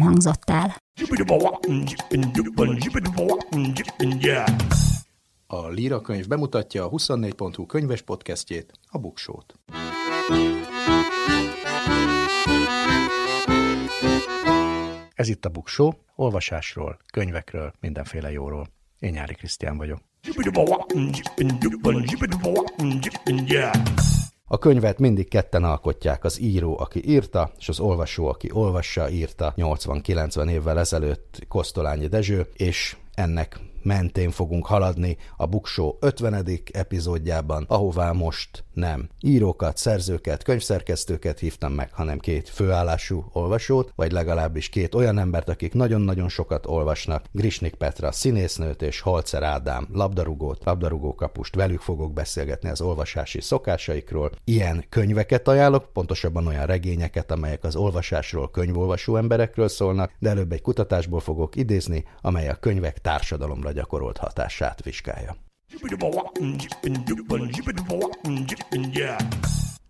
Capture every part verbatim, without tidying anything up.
hangzott el. A Líra könyv bemutatja a huszonnégy pont hu könyves podcastjét, a Buksót. Ez itt a Buksó, olvasásról, könyvekről, mindenféle jóról. Én Nyáry Krisztián vagyok. A könyvet mindig ketten alkotják, az író, aki írta, és az olvasó, aki olvassa, írta nyolcvan-kilencven évvel ezelőtt Kosztolányi Dezső, és ennek mentén fogunk haladni a Buksó ötvenedik epizódjában, ahová most nem írókat, szerzőket, könyvszerkesztőket hívtam meg, hanem két főállású olvasót, vagy legalábbis két olyan embert, akik nagyon-nagyon sokat olvasnak, Grisnik Petra színésznőt és Holczer Ádám labdarúgót, labdarúgókapust, velük fogok beszélgetni az olvasási szokásaikról. Ilyen könyveket ajánlok, pontosabban olyan regényeket, amelyek az olvasásról, könyvolvasó emberekről szólnak, de előbb egy kutatásból fogok idézni, amely a könyvek társadalomra gyakorolt hatását vizsgálja.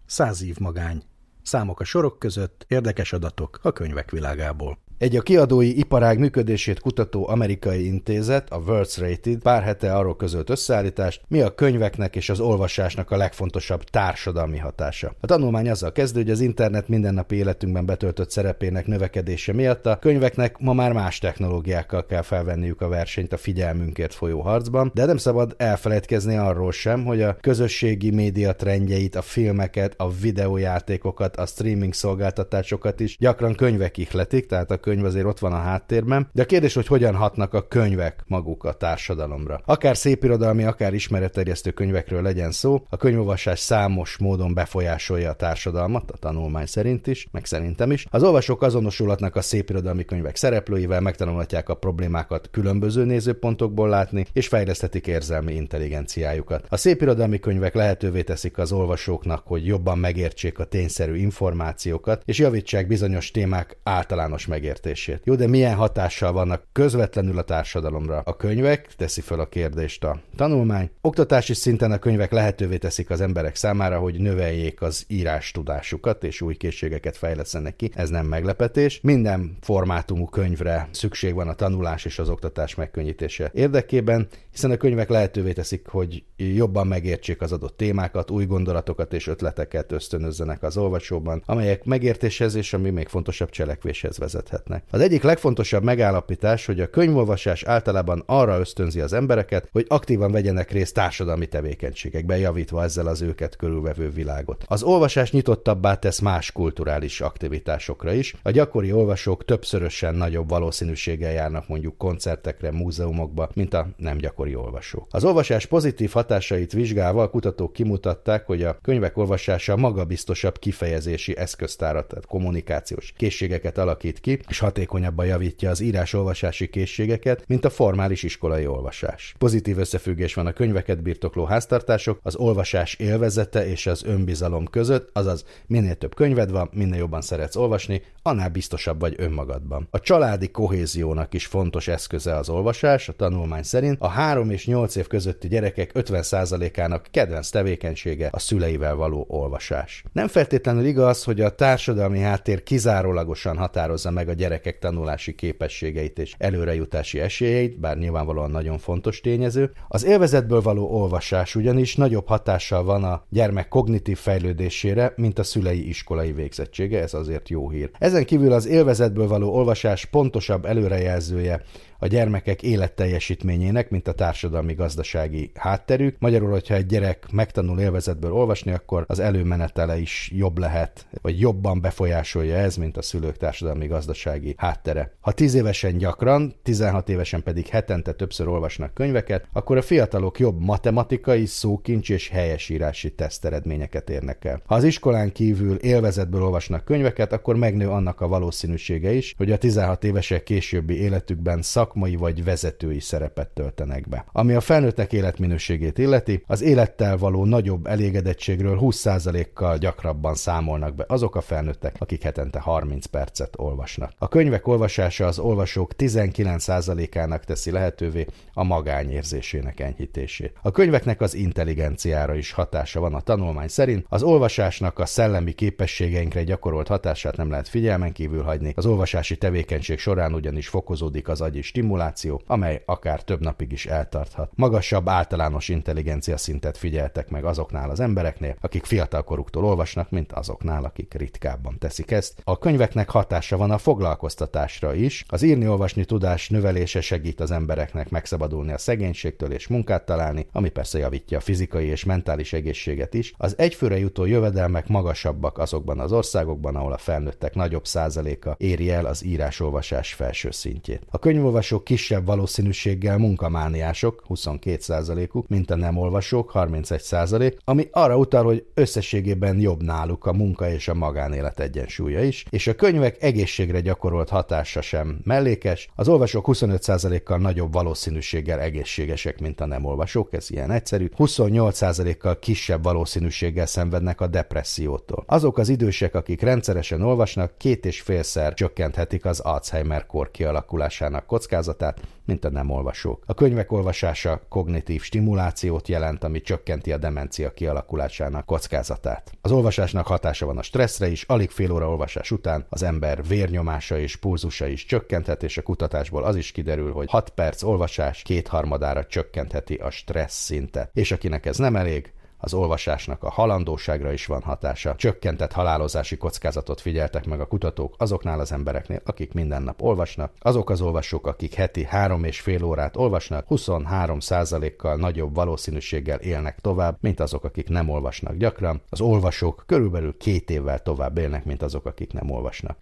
Száz év magány. Számok a sorok között, érdekes adatok a könyvek világából. Egy a kiadói iparág működését kutató amerikai intézet, a World's Rated pár hete arról közölt összeállítást, mi a könyveknek és az olvasásnak a legfontosabb társadalmi hatása. A tanulmány azzal kezdő, hogy az internet mindennapi életünkben betöltött szerepének növekedése miatt a könyveknek ma már más technológiákkal kell felvenniük a versenyt a figyelmünkért folyó harcban, de nem szabad elfeledkezni arról sem, hogy a közösségi média trendjeit, a filmeket, a videójátékokat, a streaming szolgáltatásokat is gyakran könyvek ihletik, tehát a könyv azért ott van a háttérben, de a kérdés, hogy hogyan hatnak a könyvek maguk a társadalomra. Akár szépirodalmi, akár ismeretterjesztő könyvekről legyen szó, a könyvolvasás számos módon befolyásolja a társadalmat, a tanulmány szerint is, meg szerintem is. Az olvasók azonosulhatnak a szépirodalmi könyvek szereplőivel, megtanulhatják a problémákat különböző nézőpontokból látni, és fejleszthetik érzelmi intelligenciájukat. A szépirodalmi könyvek lehetővé teszik az olvasóknak, hogy jobban megértsék a tényszerű információkat, és javítsák bizonyos témák általános megértését. Értését. Jó, de milyen hatással vannak közvetlenül a társadalomra? A könyvek, teszi fel a kérdést a tanulmány. Oktatási szinten a könyvek lehetővé teszik az emberek számára, hogy növeljék az írás tudásukat, és új készségeket fejlesztenek ki. Ez nem meglepetés. Minden formátumú könyvre szükség van a tanulás és az oktatás megkönnyítése érdekében, hiszen a könyvek lehetővé teszik, hogy jobban megértsék az adott témákat, új gondolatokat és ötleteket ösztönözzenek az olvasóban, amelyek megértéshez és ami még fontosabb, cselekvéshez vezethet. Az egyik legfontosabb megállapítás, hogy a könyvolvasás általában arra ösztönzi az embereket, hogy aktívan vegyenek részt társadalmi tevékenységekben, javítva ezzel az őket körülvevő világot. Az olvasás nyitottabbá tesz más kulturális aktivitásokra is. A gyakori olvasók többszörösen nagyobb valószínűséggel járnak mondjuk koncertekre, múzeumokba, mint a nem gyakori olvasók. Az olvasás pozitív hatásait vizsgálva a kutatók kimutatták, hogy a könyvek olvasása magabiztosabb kifejezési eszköztárat, tehát kommunikációs készségeket alakít ki, és hatékonyabban javítja az írás-olvasási készségeket, mint a formális iskolai olvasás. Pozitív összefüggés van a könyveket birtokló háztartások, az olvasás élvezete és az önbizalom között, azaz minél több könyved van, minél jobban szeretsz olvasni, annál biztosabb vagy önmagadban. A családi kohéziónak is fontos eszköze az olvasás, a tanulmány szerint a három és nyolc év közötti gyerekek ötven százalékának kedvenc tevékenysége a szüleivel való olvasás. Nem feltétlenül igaz, hogy a társadalmi háttér kizárólagosan határozza meg a gyerekek tanulási képességeit és előrejutási esélyeit, bár nyilvánvalóan nagyon fontos tényező. Az élvezetből való olvasás ugyanis nagyobb hatással van a gyermek kognitív fejlődésére, mint a szülei iskolai végzettsége, ez azért jó hír. Ezen kívül az élvezetből való olvasás pontosabb előrejelzője a gyermekek életteljesítményének, mint a társadalmi-gazdasági hátterük. Magyarul, hogyha egy gyerek megtanul élvezetből olvasni, akkor az előmenetele is jobb lehet, vagy jobban befolyásolja ez, mint a szülők társadalmi-gazdasági gazdasági háttere. Ha tíz évesen gyakran, tizenhat évesen pedig hetente többször olvasnak könyveket, akkor a fiatalok jobb matematikai, szókincs és helyesírási teszteredményeket érnek el. Ha az iskolán kívül élvezetből olvasnak könyveket, akkor megnő annak a valószínűsége is, hogy a tizenhat évesek későbbi életükben szakmai vagy vezetői szerepet töltenek be. Ami a felnőttek életminőségét illeti, az élettel való nagyobb elégedettségről húsz százalékkal gyakrabban számolnak be azok a felnőttek, akik hetente harminc percet olvasnak. A könyvek olvasása az olvasók tizenkilenc százalékának teszi lehetővé a magányérzésének enyhítését. A könyveknek az intelligenciára is hatása van a tanulmány szerint, az olvasásnak a szellemi képességeinkre gyakorolt hatását nem lehet figyelmen kívül hagyni, az olvasási tevékenység során ugyanis fokozódik az agyi stimuláció, amely akár több napig is eltarthat. Magasabb általános intelligencia szintet figyeltek meg azoknál az embereknél, akik fiatalkoruktól olvasnak, mint azoknál, akik ritkábban teszik ezt. A könyveknek hatása van a foglalkoztatásra is, az írni-olvasni tudás növelése segít az embereknek megszabadulni a szegénységtől és munkát találni, ami persze javítja a fizikai és mentális egészséget is. Az egyfőre jutó jövedelmek magasabbak azokban az országokban, ahol a felnőttek nagyobb százaléka éri el az írás-olvasás felső szintjét. A könyvolvasók kisebb valószínűséggel munkamániások, huszonkét százalékuk, mint a nem olvasók, harmincegy százalék, ami arra utal, hogy összességében jobb náluk a munka és a magánélet egyensúlya is, és a könyvek egészségre gyakorolt hatása sem mellékes. Az olvasók huszonöt százalékkal nagyobb valószínűséggel egészségesek, mint a nem olvasók, ez ilyen egyszerű, huszonnyolc százalékkal kisebb valószínűséggel szenvednek a depressziótól. Azok az idősek, akik rendszeresen olvasnak, két és félszer csökkenthetik az Alzheimer-kór kialakulásának kockázatát, mint a nem olvasók. A könyvek olvasása kognitív stimulációt jelent, ami csökkenti a demencia kialakulásának kockázatát. Az olvasásnak hatása van a stresszre is, alig fél óra olvasás után az ember vérnyomása és pulzusa is csökkenthet, és a kutatásból az is kiderül, hogy hat perc olvasás kétharmadára csökkentheti a stressz szintet. És akinek ez nem elég, az olvasásnak a halandóságra is van hatása. Csökkentett halálozási kockázatot figyeltek meg a kutatók azoknál az embereknél, akik minden nap olvasnak. Azok az olvasók, akik heti három és fél órát olvasnak, huszonhárom százalékkal nagyobb valószínűséggel élnek tovább, mint azok, akik nem olvasnak gyakran. Az olvasók körülbelül két évvel tovább élnek, mint azok, akik nem olvasnak.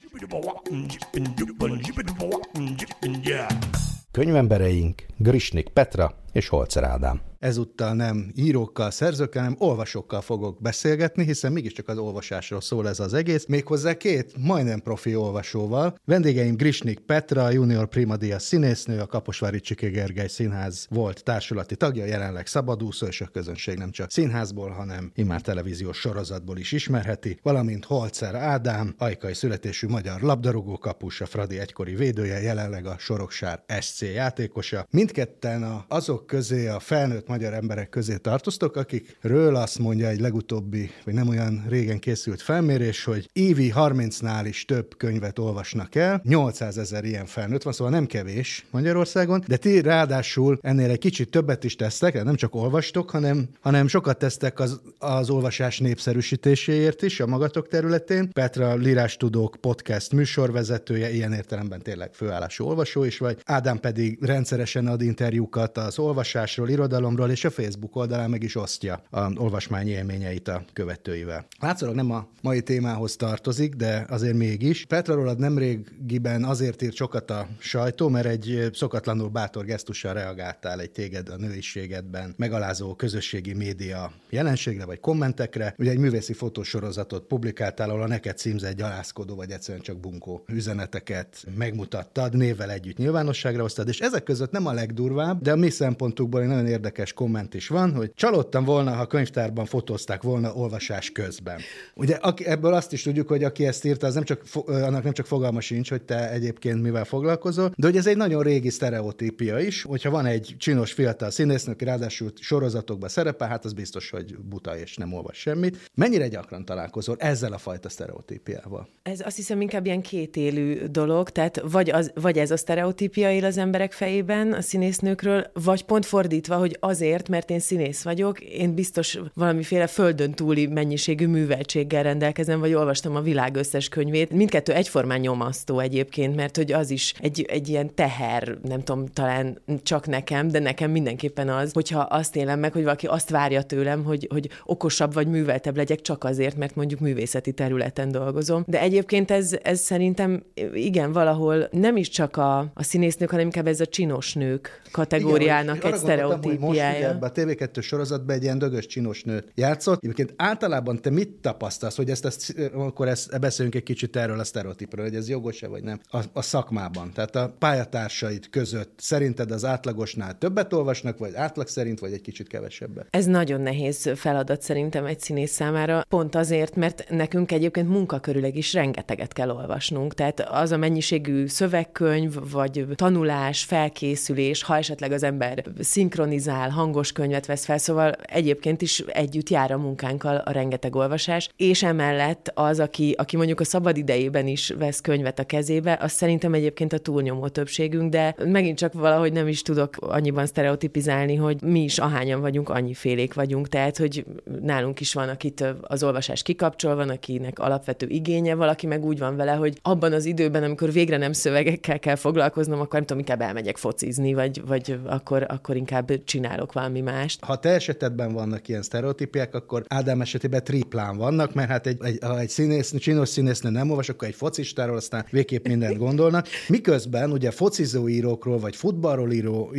Könyvembereink Grisnik Petra és Holczer Ádám. Ezúttal nem írókkal, szerzőkkel, hanem olvasókkal fogok beszélgetni, hiszen mégiscsak az olvasásról szól ez az egész, méghozzá két majdnem profi olvasóval. Vendégeim Grisnik Petra, Junior Prima díjas színésznő, a Kaposvári Csiké Gergely Színház volt társulati tagja, jelenleg szabadúszó, és a közönség nem csak színházból, hanem immár televíziós sorozatból is ismerheti, valamint Holczer Ádám, ajkai születésű magyar labdarúgó kapus, a Fradi egykori védője, jelenleg a Soroksár es cé játékosa. Mindketten a, azok közé, a felnőtt magyar emberek közé tartoztok, akikről azt mondja egy legutóbbi, vagy nem olyan régen készült felmérés, hogy évi harmincnál is több könyvet olvasnak el, nyolcszázezer ilyen felnőtt van, szóval nem kevés Magyarországon, de ti ráadásul ennél egy kicsit többet is tesztek, nem csak olvastok, hanem, hanem sokat tesztek az, az olvasás népszerűsítéséért is a magatok területén. Petra Lírástudók podcast műsorvezetője, ilyen értelemben tényleg főállású olvasó is vagy, Ádám pedig rendszeresen ad interjúkat az olvasásról, irodalomról, és a Facebook oldalán meg is osztja az olvasmány élményeit a követőivel. Látszólag nem a mai témához tartozik, de azért mégis. Petra rólad nemrégiben azért írt sokat a sajtó, mert egy szokatlanul bátor gesztussal reagáltál egy téged a nőiségedben megalázó közösségi média jelenségre vagy kommentekre. Ugye egy művészi fotósorozatot publikáltál, ahol a neked címzett gyalázkodó vagy egyszerűen csak bunkó üzeneteket megmutattad, névvel együtt nyilvánosságra hoztad, és ezek között nem a legdurvább, de a mi szempontunkból egy nagyon érdekes komment is van, hogy csalódtam volna, ha könyvtárban fotózták volna olvasás közben. Ugye ebből azt is tudjuk, hogy aki ezt írta, az nem csak, annak nem csak fogalma sincs, hogy te egyébként mivel foglalkozol, de hogy ez egy nagyon régi sztereotípia is, hogyha van egy csinos fiatal színésznő, aki ráadásul sorozatokban szerepel, hát az biztos, hogy buta és nem olvas semmit. Mennyire gyakran találkozol ezzel a fajta sztereotípiával? Ez azt hiszem inkább ilyen kétélű dolog, tehát vagy, az, vagy ez a sztereotípia él az emberek fejében a színésznőkről, vagy pont fordítva, hogy az azért, mert én színész vagyok, én biztos valamiféle földön túli mennyiségű műveltséggel rendelkezem, vagy olvastam a világ összes könyvét. Mindkettő egyformán nyomasztó egyébként, mert hogy az is egy, egy ilyen teher, nem tudom, talán csak nekem, de nekem mindenképpen az, hogyha azt élem meg, hogy valaki azt várja tőlem, hogy, hogy okosabb vagy műveltebb legyek csak azért, mert mondjuk művészeti területen dolgozom. De egyébként ez, ez szerintem igen, valahol nem is csak a, a színésznők, hanem inkább ez a csinos nők kategóriának igen, egy sztereotípiája. Most ugye, a té vé kettő sorozatban egy ilyen dögös csinos nőt játszott. Egyébként általában te mit tapasztalsz, hogy ezt, ezt akkor ezt, beszéljünk egy kicsit erről a sztereotípről, hogy ez jogos-e vagy nem, a, a szakmában, tehát a pályatársaid között szerinted az átlagosnál többet olvasnak, vagy átlag szerint, vagy egy kicsit kevesebbet? Ez nagyon nehéz feladat szerintem egy színész számára, pont azért, mert nekünk egyébként munkakörüleg is rengeteget kell olvasnunk, tehát az a mennyiségű szövegkönyv, vagy tanulás, felkészülés, ha esetleg az ember szinkronizál, hangos könyvet vesz fel, szóval egyébként is együtt jár a munkánkkal a rengeteg olvasás, és emellett az, aki, aki mondjuk a szabad idejében is vesz könyvet a kezébe, az szerintem egyébként a túlnyomó többségünk, de megint csak valahogy nem is tudok annyiban sztereotipizálni, hogy mi is ahányan vagyunk, annyifélék vagyunk, tehát hogy nálunk is van, akit az olvasás kikapcsol, van, akinek alapvető igénye, valaki meg úgy van vele, hogy abban az időben, amikor végre nem szövegekkel kell foglalkoznom, akkor nem tudom, inkább elmegyek focizni, vagy, vagy akkor, akkor inkább csinálok valami mást. Ha te esetedben vannak ilyen sztereotípiák, akkor Ádám esetében triplán vannak, mert hát egy, egy, ha egy színész, csinos színésznő nem olvas, akkor egy focistáról aztán végképp mindent gondolnak. Miközben ugye focizó írókról, vagy futballról író,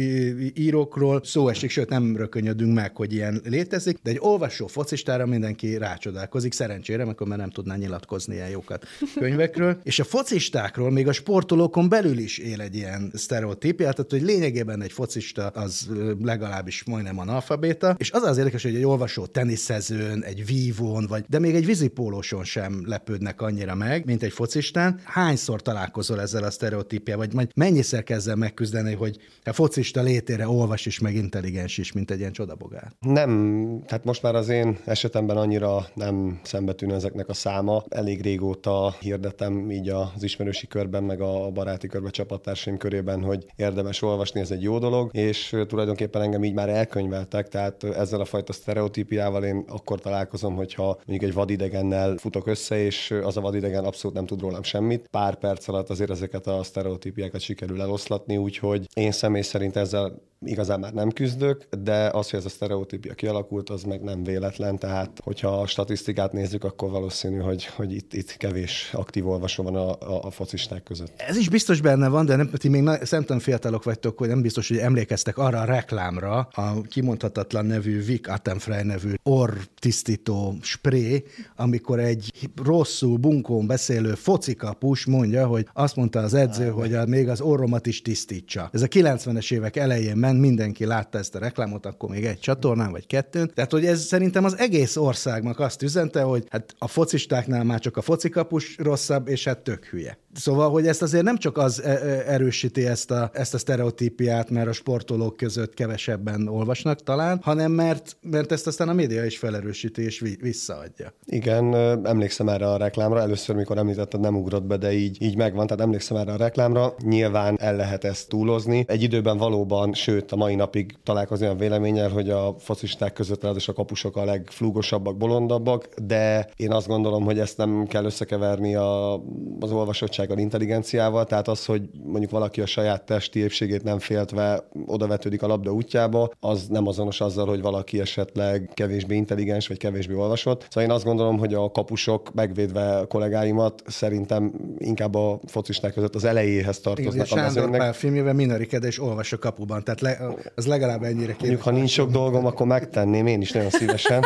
írókról szó esik, sőt nem rökönyödünk meg, hogy ilyen létezik, de egy olvasó focistára mindenki rácsodálkozik, szerencsére, akkor már nem tudná nyilatkozni ilyen jókat könyvekről. És a focistákról még a sportolókon belül is él egy ilyen sztereotípia, tehát hogy lényegében egy focista az legalábbis majdnem analfabéta, és az az érdekes, hogy egy olvasó teniszezőn, egy vívón, vagy, de még egy vízipólóson sem lepődnek annyira meg, mint egy focistán. Hányszor találkozol ezzel a sztereotípiával, vagy majd mennyiszer kezd el megküzdeni, hogy a focista létére olvas is, meg intelligens is, mint egy ilyen csodabogár? Nem, hát most már az én esetemben annyira nem szembetűnő ezeknek a száma. Elég régóta hirdetem így az ismerősi körben, meg a baráti körben, csapattársaim körében, hogy érdemes olvasni, ez egy jó dolog, és tulajdonképpen engem így már elkönyveltek, tehát ezzel a fajta sztereotípiával én akkor találkozom, hogyha mondjuk egy vadidegennel futok össze, és az a vadidegen abszolút nem tud rólam semmit. Pár perc alatt azért ezeket a sztereotípiákat sikerül eloszlatni, úgyhogy én személy szerint ezzel igazán már nem küzdök, de az, hogy ez a sztereotípia kialakult, az meg nem véletlen, tehát hogyha a statisztikát nézzük, akkor valószínű, hogy, hogy itt, itt kevés aktív olvasó van a, a, a focisták között. Ez is biztos benne van, de nem, ti még szemtelen fiatalok vagytok, hogy nem biztos, hogy emlékeztek arra a reklámra, a kimondhatatlan nevű Vic Attenfrey nevű orrtisztító spré, amikor egy rosszul bunkón beszélő focikapus mondja, hogy azt mondta az edző, ah, hogy a, még az orromat is tisztítsa. Ez a kilencvenes évek elején mindenki látta ezt a reklámot, akkor még egy csatornán, vagy kettőn. Tehát, hogy ez szerintem az egész országnak azt üzente, hogy hát a focistáknál már csak a focikapus rosszabb, és hát tök hülye. Szóval, hogy ezt azért nem csak az erősíti ezt a, ezt a sztereotípiát, mert a sportolók között kevesebben olvasnak talán, hanem mert, mert ezt aztán a média is felerősíti, és visszaadja. Igen, emlékszem erre a reklámra. Először, mikor említetted, nem ugrott be, de így, így megvan. Tehát emlékszem erre a reklámra. Nyilván el lehet ezt túlozni. Egy időben valóban, sőt, a mai napig találkozni olyan véleménnyel, hogy a focisták között ráadásul a kapusok a legflúgosabbak, bolondabbak, de én azt gondolom, hogy ezt nem kell összekeverni a, az olvasottsággal, intelligenciával, tehát az, hogy mondjuk valaki a saját testi épségét nem féltve odavetődik a labda útjába, az nem azonos azzal, hogy valaki esetleg kevésbé intelligens, vagy kevésbé olvasott. Szóval én azt gondolom, hogy a kapusok, megvédve a kollégáimat, szerintem inkább a focisták között az elejéhez tartoznak a mezőnek. Sándor Pál filmjében minarikedés és olvas a kapuban, tehát le, az legalább ennyire kérdés. Ha nincs sok dolgom, akkor megtenném én is nagyon szívesen.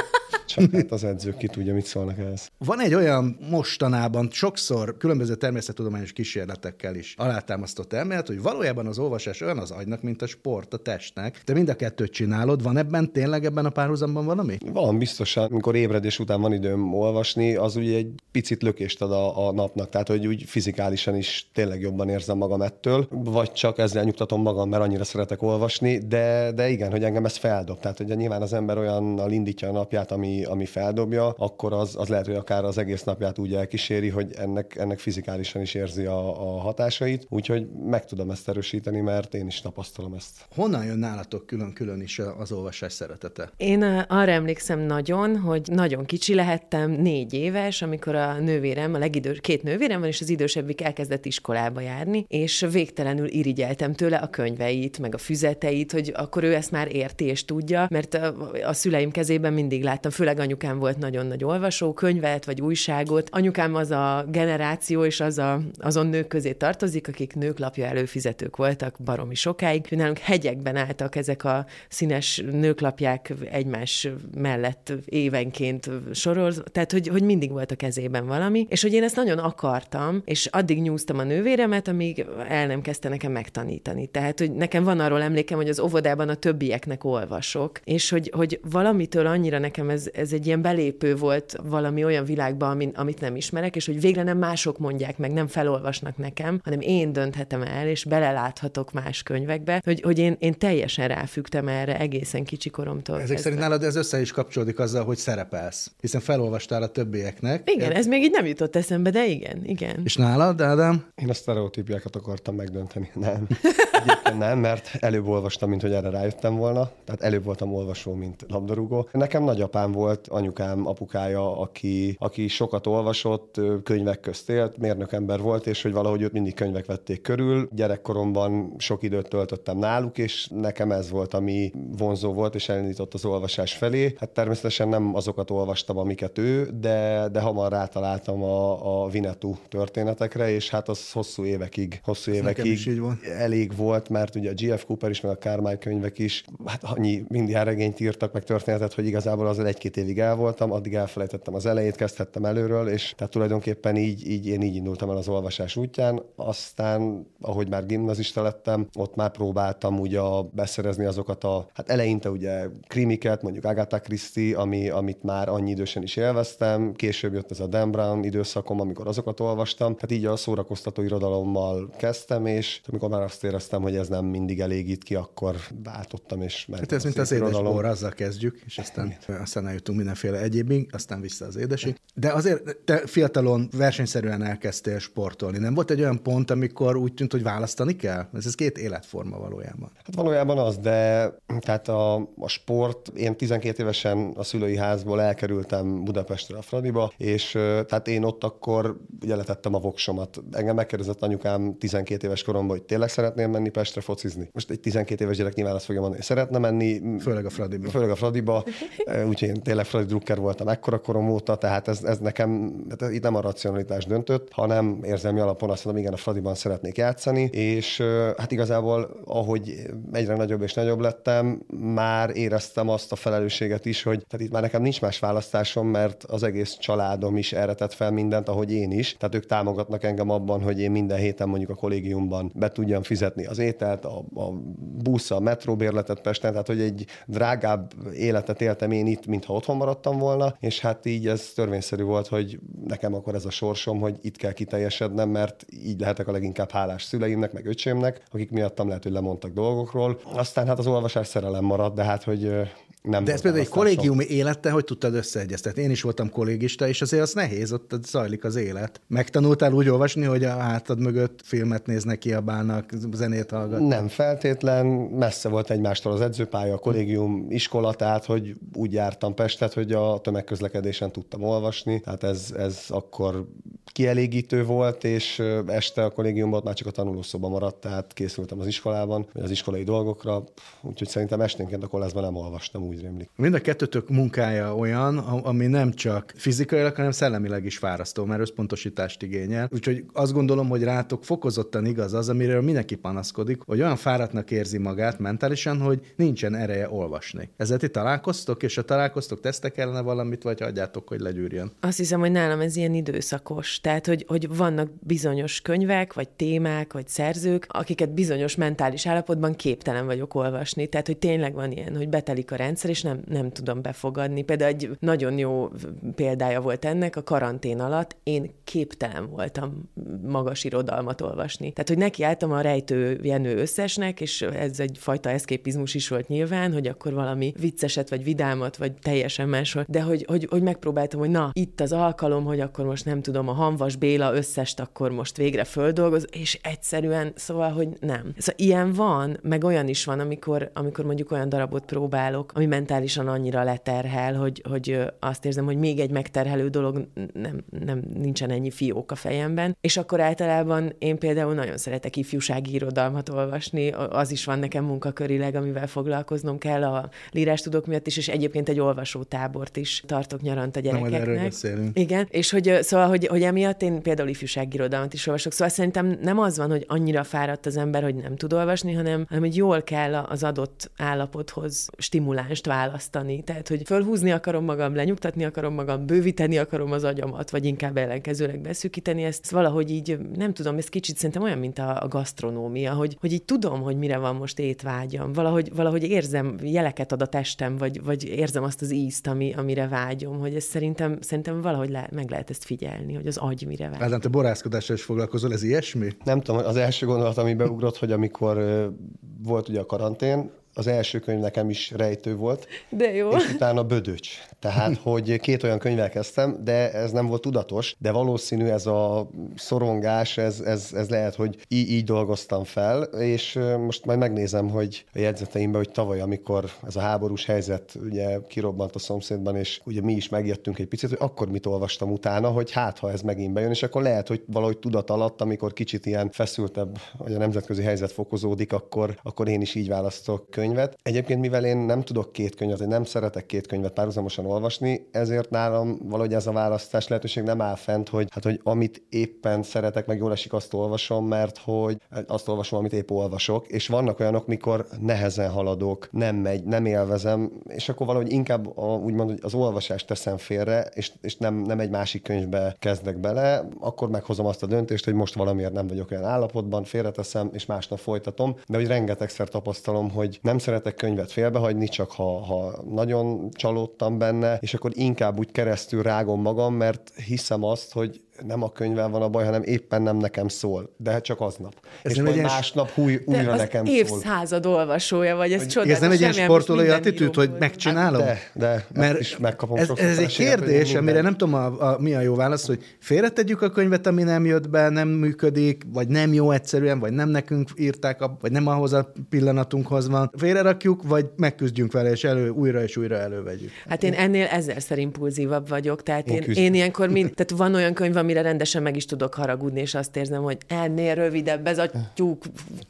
Csak hát az edzők ki tudja, mit szólnak ehhez. Van egy olyan mostanában sokszor különböző természettudományos kísérletekkel is alátámasztott elmélet, hogy valójában az olvasás olyan az agynak, mint a sport a testnek. Te mind a kettőt csinálod, van ebben tényleg ebben a párhuzamban valami? Van biztosan, amikor ébredés után van időm olvasni, az ugye egy picit lökést ad a, a napnak, tehát hogy úgy fizikálisan is tényleg jobban érzem magam ettől, vagy csak ezzel nyugtatom magam, mert annyira szeretek olvasni, de, de igen, hogy engem ez feldob. Tehát hogy nyilván az ember olyannal indítja a napját, ami ami, ami feldobja, akkor az, az lehet, hogy akár az egész napját úgy elkíséri, hogy ennek, ennek fizikálisan is érzi a, a hatásait, úgyhogy meg tudom ezt erősíteni, mert én is tapasztalom ezt. Honnan jön nálatok külön-külön is az olvasás szeretete? Én arra emlékszem nagyon, hogy nagyon kicsi lehettem, négy éves, amikor a nővérem, a legidős, két nővérem van, és az idősebbik elkezdett iskolába járni, és végtelenül irigyeltem tőle a könyveit, meg a füzeteit, hogy akkor ő ezt már érti és tudja, mert a, a szüleim kezében mindig láttam, főleg anyukám volt nagyon nagy olvasó, könyvet vagy újságot. Anyukám az a generáció, és az a, azon nők közé tartozik, akik nőklapja előfizetők voltak baromi sokáig. Nálunk hegyekben álltak ezek a színes nőklapják egymás mellett évenként sorol, tehát hogy, hogy mindig volt a kezében valami, és hogy én ezt nagyon akartam, és addig nyúztam a nővéremet, amíg el nem kezdte nekem megtanítani. Tehát, hogy nekem van arról emlékem, hogy az óvodában a többieknek olvasok, és hogy, hogy valamitől annyira nekem ez, ez egy ilyen belépő volt valami olyan világba, amin, amit nem ismerek, és hogy végre nem mások mondják meg, nem felolvasnak nekem, hanem én dönthetem el, és beleláthatok más könyvekbe, hogy, hogy én, én teljesen ráfügtem erre egészen kicsi koromtól. Ezek kezdve. Szerint nálad ez össze is kapcsolódik azzal, hogy szerepelsz, hiszen felolvastál a többieknek. Igen, én... ez még így nem jutott eszembe, de igen, igen. És nálad, Ádám? Én a sztereotípiákat akartam megdönteni, nem. Egyébként nem, mert előbb olvastam, mint hogy erre rájöttem volna, tehát előbb voltam olvasó, mint labdarúgó. Nekem nagyapám volt, anyukám apukája, aki, aki sokat olvasott, könyvek közt élt, mérnök ember volt, és hogy valahogy őt mindig könyvek vették körül. Gyerekkoromban sok időt töltöttem náluk, és nekem ez volt, ami vonzó volt, és elindított az olvasás felé. Hát természetesen nem azokat olvastam, amiket ő, de, de hamar rátaláltam a, a Winnetou történetekre, és hát az hosszú évekig, hosszú évekig elég volt, mert ugye a J. F. Cooper is, meg a Carmichael könyvek is, hát annyi mindjárt regényt írtak, meg történetet, hogy igazából azzal egy-két évig el voltam, addig elfelejtettem az elejét, kezdhettem előről, és tehát tulajdonképpen így, így én így indultam el az olvasás útján, aztán, ahogy már gimnazista lettem, ott már próbáltam ugye beszerezni azokat a, hát eleinte ugye krimiket, mondjuk Agatha Christie, ami, amit már annyi idősen is élveztem, később jött ez a Dan Brown időszakom, amikor azokat olvastam, hát így a szórakoztató irodalommal kezdtem, és amikor már azt éreztem, hogy ez nem mindig elégít ki, akkor váltottam és mentem. Hát ez mint az édesbor, azzal kezdjük, és aztán, aztán eljutunk mindenféle egyébig, aztán vissza az édesig. De azért te fiatalon versenyszerűen elkezdtél sportolni. Nem volt egy olyan pont, amikor úgy tűnt, hogy választani kell? Ez, ez két életforma valójában. Hát valójában az, de tehát a, a sport, én tizenkét évesen a szülői házból elkerültem Budapestre a Fradiba, és tehát én ott akkor ugye letettem a voksomat. Engem megkérdezett anyukám tizenkét éves koromban, hogy tényleg szeretném menni Pestre focizni. Most egy tizenkét éves gyerek nyilván azt fogja mondani, hogy szeretne menni. Főleg a Fradiba. Főleg a Fradiba, úgyhogy én tényleg Fradi drukker voltam ekkora korom óta, tehát ez, ez nekem, hát itt nem a racionalitás döntött, hanem érzelmi alapon azt mondom, igen, a Fradiban szeretnék játszani, és hát igazából, ahogy egyre nagyobb és nagyobb lettem, már éreztem azt a felelősséget is, hogy tehát itt már nekem nincs más választásom, mert az egész családom is erre tett fel mindent, ahogy én is. Tehát ők támogatnak engem abban, hogy én minden héten mondjuk a kollégiumban be tudjam fizetni az ételt, a, a busz, a metróbérletet Pesten, tehát hogy egy drágább életet éltem én itt, mintha otthon maradtam volna, és hát így ez törvényszerű volt, hogy nekem akkor ez a sorsom, hogy itt kell kiteljesednem, mert így lehetek a leginkább hálás szüleimnek, meg öcsémnek, akik miattam lehet, hogy lemondtak dolgokról. Aztán hát az olvasás szerelem maradt, de hát, hogy nem. De ez például egy kollégiumi élettel hogy tudtad összeegyeztetni? Én is voltam kollégista, és azért az nehéz, ott zajlik az élet. Megtanultál úgy olvasni, hogy a hátad mögött filmet néznek, kiabálnak, zenét hallgatnak? Nem feltétlen, messze volt egymástól az edzőpálya, a kollégium, iskola, tehát hogy úgy jártam Pestet, hogy a tömegközlekedésen tudtam olvasni, tehát ez, ez akkor kielégítő volt, és este a kollégiumban már csak a tanulószoba maradt, tehát készültem az iskolában, vagy az iskolai dolgokra, úgyhogy szerintem esténként a kolászban nem olvastam, úgy rémlik. Mind a kettőtök munkája olyan, ami nem csak fizikailag, hanem szellemileg is fárasztó, mert összpontosítást igényel. Úgyhogy azt gondolom, hogy rátok fokozottan igaz az, amiről mindenki panaszkodik, hogy olyan fáradtnak érzi magát mentálisan, hogy nincsen ereje olvasni. Ezzel ti találkoztok, és ha találkoztok, tesztek ellene valamit, vagy hagyjátok, hogy legyűrjön? Azt hiszem, hogy nálam ez ilyen időszakos. Tehát, hogy, hogy vannak bizonyos könyvek, vagy témák, vagy szerzők, akiket bizonyos mentális állapotban képtelen vagyok olvasni. Tehát, hogy tényleg van ilyen, hogy betelik a rendszer, és nem, nem tudom befogadni. Például egy nagyon jó példája volt ennek, a karantén alatt én képtelen voltam magas irodalmat olvasni. Tehát, hogy nekiálltam a Rejtő Jenő összesnek, és ez egyfajta eszképizmus is volt nyilván, hogy akkor valami vicceset, vagy vidámat, vagy teljesen máshol. De hogy, hogy, hogy megpróbáltam, hogy na, itt az alkalom, hogy akkor most nem tudom, a Hanvas Béla összest akkor most végre földolgoz, és egyszerűen, szóval, hogy nem. Szóval ilyen van, meg olyan is van, amikor, amikor mondjuk olyan darabot próbálok, ami mentálisan annyira leterhel, hogy, hogy azt érzem, hogy még egy megterhelő dolog, nem, nem, nincsen ennyi fiók a fejemben. És akkor általában én például nagyon szeretek ifjúsági irodalmat olvasni, az is van nekem munkakörileg, amivel foglalkoznom kell a Lírástudók miatt is, és egyébként egy olvasótábort is tartok nyaranta gyerekeknek. Na, majd erről beszélünk. Igen, és hogy, szóval, hogy, hogy emiatt én például ifjúsági irodalmat is olvasok. Szóval szerintem nem az van, hogy annyira fáradt az ember, hogy nem tud olvasni, hanem, hanem hogy jól kell az adott állapothoz stimulánst választani. Tehát, hogy fölhúzni akarom magam, lenyugtatni akarom magam, bővíteni akarom az agyamat, vagy inkább ellenkezőleg beszűkíteni ezt. Ezt valahogy így, nem tudom, ez kicsit szerintem olyan, mint a, a gasztronómia, hogy, hogy így tudom, hogy mire van most étvágyam. Valahogy, valahogy érzem, jeleket ad a testem, vagy, vagy érzem azt az ízt, ami, amire vágyom, hogy ez szerintem, szerintem valahogy le, meg lehet ezt figyelni, hogy az agy mire vágyom. Ádám, te borászkodással is foglalkozol, ez ilyesmi? Nem tudom, az első gondolat, ami beugrott, hogy amikor ö, volt ugye a karantén, az első könyv nekem is Rejtő volt. De jó. És utána Bödöcs. Tehát, hogy két olyan könyvvel kezdtem, de ez nem volt tudatos, de valószínű ez a szorongás, ez, ez, ez lehet, hogy í- így dolgoztam fel, és most majd megnézem, hogy a jegyzeteimben, hogy tavaly, amikor ez a háborús helyzet ugye kirobbant a szomszédban, és ugye mi is megijedtünk egy picit, hogy akkor mit olvastam utána, hogy hát, ha ez megint bejön, és akkor lehet, hogy valahogy tudat alatt, amikor kicsit ilyen feszültebb, hogy a nemzetközi helyzet fokozódik, akkor, akkor én is így választok könyvet. Egyébként, mivel én nem tudok két könyvet, én nem szeretek két könyvet párhuzamosan olvasni, ezért nálam valahogy ez a választás lehetőség nem áll fent, hogy hát, hogy amit éppen szeretek, meg jól esik, azt olvasom, mert hogy azt olvasom, amit épp olvasok, és vannak olyanok, mikor nehezen haladok, nem megy, nem élvezem, és akkor valahogy inkább a, úgymond, hogy az olvasást teszem félre, és, és nem, nem egy másik könyvbe kezdek bele, akkor meghozom azt a döntést, hogy most valamiért nem vagyok olyan állapotban, félreteszem, és másnap folytatom, de hogy rengetegszer tapasztalom, hogy nem szeretek könyvet félbehagyni, csak ha, ha nagyon csalódtam benne, és akkor inkább úgy keresztül rágom magam, mert hiszem azt, hogy nem a könyvvel van a baj, hanem éppen nem nekem szól, de csak aznap. Ez és nem egy másnap új, újra nekem szól. Évszázad olvasója vagy, ez csodálatos. Ez nem egy ilyen sportolói attitűd, hogy megcsinálom? Hát de, de, mert is megkapom ez, ez egy kérdés, amire nem tudom, a, a, mi a jó válasz, hogy félretegyük a könyvet, ami nem jött be, nem működik, vagy nem jó egyszerűen, vagy nem nekünk írták, a, vagy nem ahhoz a pillanatunkhoz van. Félrerakjuk, vagy megküzdjünk vele, és elő, újra és újra elővegyük. Hát én ennél ezerszer impulzívabb vagyok, tehát én, én, én ilyenkor mind, tehát van olyan könyv, amire rendesen meg is tudok haragudni, és azt érzem, hogy ennél rövidebb ez a tyúk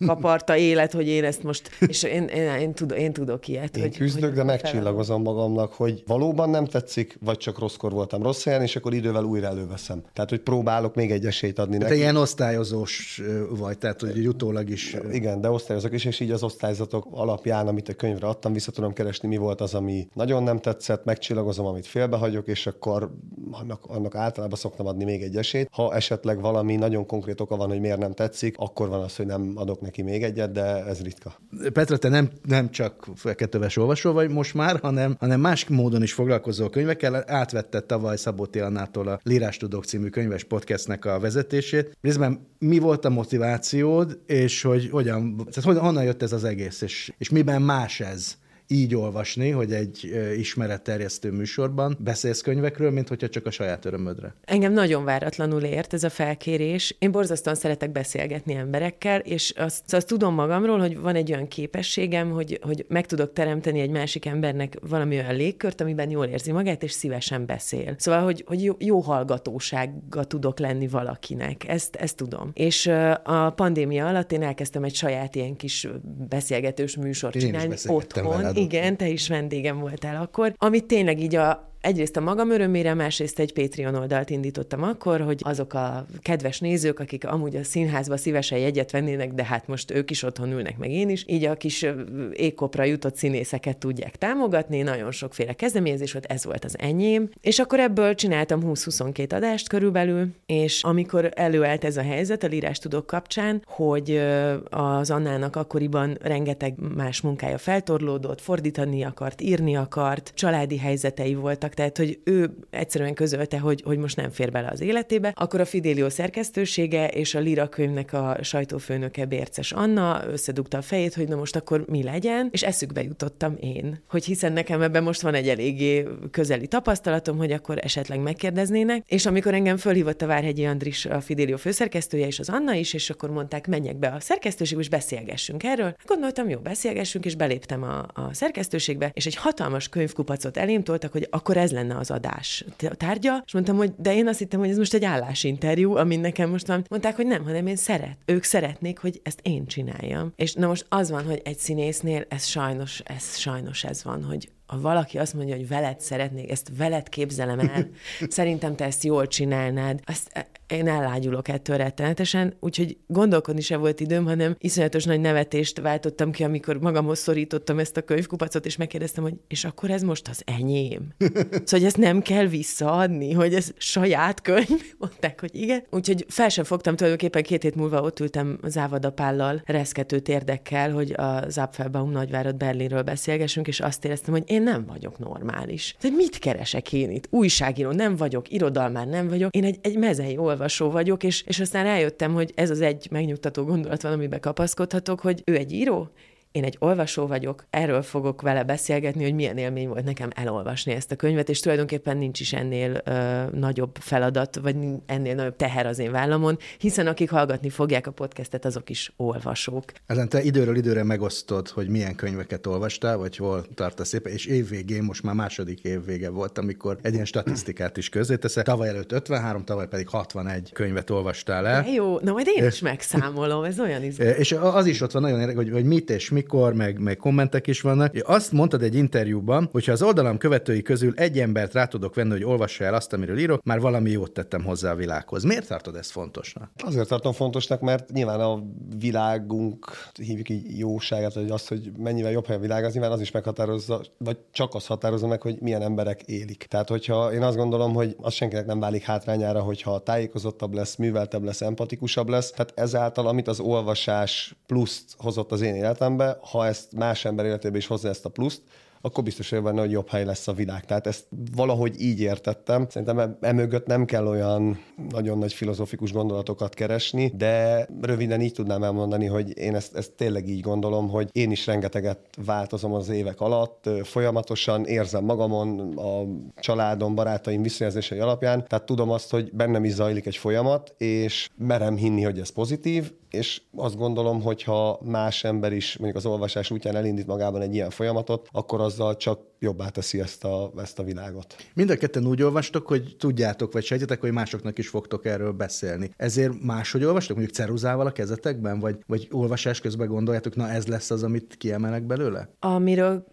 kaparta élet, hogy én ezt most, és én, én, én, tudok, én tudok ilyet. Én hogy, küzdök, hogy de megcsillagozom magamnak, hogy valóban nem tetszik, vagy csak rosszkor voltam rossz helyen, és akkor idővel újra előveszem. Tehát, hogy próbálok még egy esélyt adni neki. Te ilyen osztályozós vagy, tehát, hogy utólag is. Igen, de osztályozok is, és így az osztályzatok alapján, amit a könyvre adtam, vissza tudom keresni, mi volt az, ami nagyon nem tetszett, megcsillagozom, amit félbehagyok, és akkor annak, annak általában szoktam adni még egy esélyt. Ha esetleg valami nagyon konkrét oka van, hogy miért nem tetszik, akkor van az, hogy nem adok neki még egyet, de ez ritka. Petra, te nem, nem csak feketöves olvasó vagy most már, hanem, hanem más módon is foglalkozó könyvekkel. Átvetted tavaly Szabó Téta Annától a Lírástudók című könyves podcastnek a vezetését. Részben mi volt a motivációd, és hogy hogyan, tehát hogyan, honnan jött ez az egész, és, és miben más ez? Így olvasni, hogy egy ismeretterjesztő műsorban beszélsz könyvekről, mint hogyha csak a saját örömödre. Engem nagyon váratlanul ért ez a felkérés. Én borzasztóan szeretek beszélgetni emberekkel, és azt, azt tudom magamról, hogy van egy olyan képességem, hogy, hogy meg tudok teremteni egy másik embernek valami olyan légkört, amiben jól érzi magát, és szívesen beszél. Szóval, hogy, hogy jó, jó hallgatósággal tudok lenni valakinek. Ezt, ezt tudom. És a pandémia alatt én elkezdtem egy saját ilyen kis beszélgetős műsort csinálni otthon. Veled. Igen, te is vendégem voltál akkor, amit tényleg így a egyrészt a magam örömére, másrészt egy Patreon oldalt indítottam akkor, hogy azok a kedves nézők, akik amúgy a színházba szívesen jegyet vennének, de hát most ők is otthon ülnek, meg én is, így a kis ékopra jutott színészeket tudják támogatni, nagyon sokféle kezdeményezés volt, ez volt az enyém, és akkor ebből csináltam húsz-huszonkettő adást körülbelül, és amikor előállt ez a helyzet a Lírástudók kapcsán, hogy az Annának akkoriban rengeteg más munkája feltorlódott, fordítani akart, írni akart, családi helyzetei voltak, tehát hogy ő egyszerűen közölte, hogy, hogy most nem fér bele az életébe, akkor a Fidelio szerkesztősége és a Lira könyvnek a sajtófőnöke Bérces Anna összedugta a fejét, hogy na most akkor mi legyen, és eszükbe jutottam én, hogy hiszen nekem ebben most van egy eléggé közeli tapasztalatom, hogy akkor esetleg megkérdeznének, és amikor engem fölhívott a Várhegyi Andris, a Fidelio főszerkesztője, és az Anna is, és akkor mondták, menjek be a szerkesztőségbe, és beszélgessünk erről. Gondoltam, jó, beszélgessünk, és beléptem a, a szerkesztőségbe, és egy hatalmas könyvkupacot elém toltak, hogy akkor ez lenne az adás tárgya, és mondtam, hogy de én azt hittem, hogy ez most egy állásinterjú, amin nekem most van. Mondták, hogy nem, hanem én szeret. Ők szeretnék, hogy ezt én csináljam. És na most az van, hogy egy színésznél ez sajnos, ez sajnos ez van, hogy ha valaki azt mondja, hogy veled szeretnék, ezt veled képzelem el, szerintem te ezt jól csinálnád, azt én ellágyulok ettől rettenetesen, úgyhogy gondolkodni sem volt időm, hanem iszonyatos nagy nevetést váltottam ki, amikor magamhoz szorítottam ezt a könyvkupacot, és megkérdeztem, hogy és akkor ez most az enyém. Szóval, hogy ezt nem kell visszaadni, hogy ez saját könyv, mondták, hogy igen. Úgyhogy fel sem fogtam, tulajdonképpen két hét múlva ott ültem závadapállal, reszkető térdekkel, hogy a Zapfelbaum Nagyvárad Berlinről beszélgessünk, és azt éreztem, hogy én nem vagyok normális. Tehát mit keresek én itt? Újságíró nem vagyok, irodalmár nem vagyok, én egy, egy mezei olvasó vagyok, és, és aztán rájöttem, hogy ez az egy megnyugtató gondolat van, amiben kapaszkodhatok, hogy ő egy író, én egy olvasó vagyok, erről fogok vele beszélgetni, hogy milyen élmény volt nekem elolvasni ezt a könyvet, és tulajdonképpen nincs is ennél ö, nagyobb feladat, vagy ennél nagyobb teher az én vállamon, hiszen akik hallgatni fogják a podcastet, azok is olvasók. Ezen te időről időre megosztod, hogy milyen könyveket olvastál, vagy hol tartasz éppen, és évvégén, most már második évvége volt, amikor egy ilyen statisztikát is közzéteszel. Tavaly előtt ötvenhárom, tavaly pedig hatvanegy könyvet olvastál el. De jó, na majd én is megszámolom, ez olyan izgalmas. És az is ott van nagyon, hogy, hogy mit és mi mikor, meg, meg kommentek is vannak. Azt mondtad egy interjúban, hogy ha az oldalam követői közül egy embert rá tudok venni, hogy olvassa el azt, amiről írok, már valami jót tettem hozzá a világhoz. Miért tartod ezt fontosnak? Azért tartom fontosnak, mert nyilván a világunk, hívjuk így jóságát, vagy azt, hogy mennyivel jobb hely a világ, az nyilván az is meghatározza, vagy csak az határozza meg, hogy milyen emberek élik. Tehát, hogyha én azt gondolom, hogy az senkinek nem válik hátrányára, hogyha tájékozottabb lesz, műveltebb lesz, empatikusabb lesz. Tehát ezáltal, amit az olvasás pluszt hozott az én életembe, ha ezt más ember életében is hozza ezt a pluszt, akkor biztos vagyok benne, hogy jobb hely lesz a világ. Tehát ezt valahogy így értettem. Szerintem emögött nem kell olyan nagyon nagy filozófikus gondolatokat keresni, de röviden így tudnám elmondani, hogy én ezt, ezt tényleg így gondolom, hogy én is rengeteget változom az évek alatt, folyamatosan érzem magamon, a családom, barátaim visszajelzései alapján, tehát tudom azt, hogy bennem is zajlik egy folyamat, és merem hinni, hogy ez pozitív, és azt gondolom, hogy ha más ember is mondjuk az olvasás útján elindít magában egy ilyen folyamatot, akkor azzal csak jobbá teszi ezt a, ezt a világot. Mind a ketten úgy olvastok, hogy tudjátok, vagy sejtetek, hogy másoknak is fogtok erről beszélni. Ezért máshogy olvastok, mondjuk ceruzával a kezetekben, vagy, vagy olvasás közben gondoljátok, na ez lesz az, amit kiemelek belőle? Amiről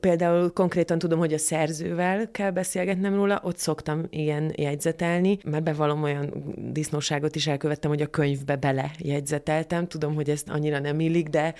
például konkrétan tudom, hogy a szerzővel kell beszélgetnem róla, ott szoktam ilyen jegyzetelni, mert bevallom, olyan disznóságot is elkövettem, hogy a könyvbe bele jegyzeteltem. Tudom, hogy ezt annyira nem illik, de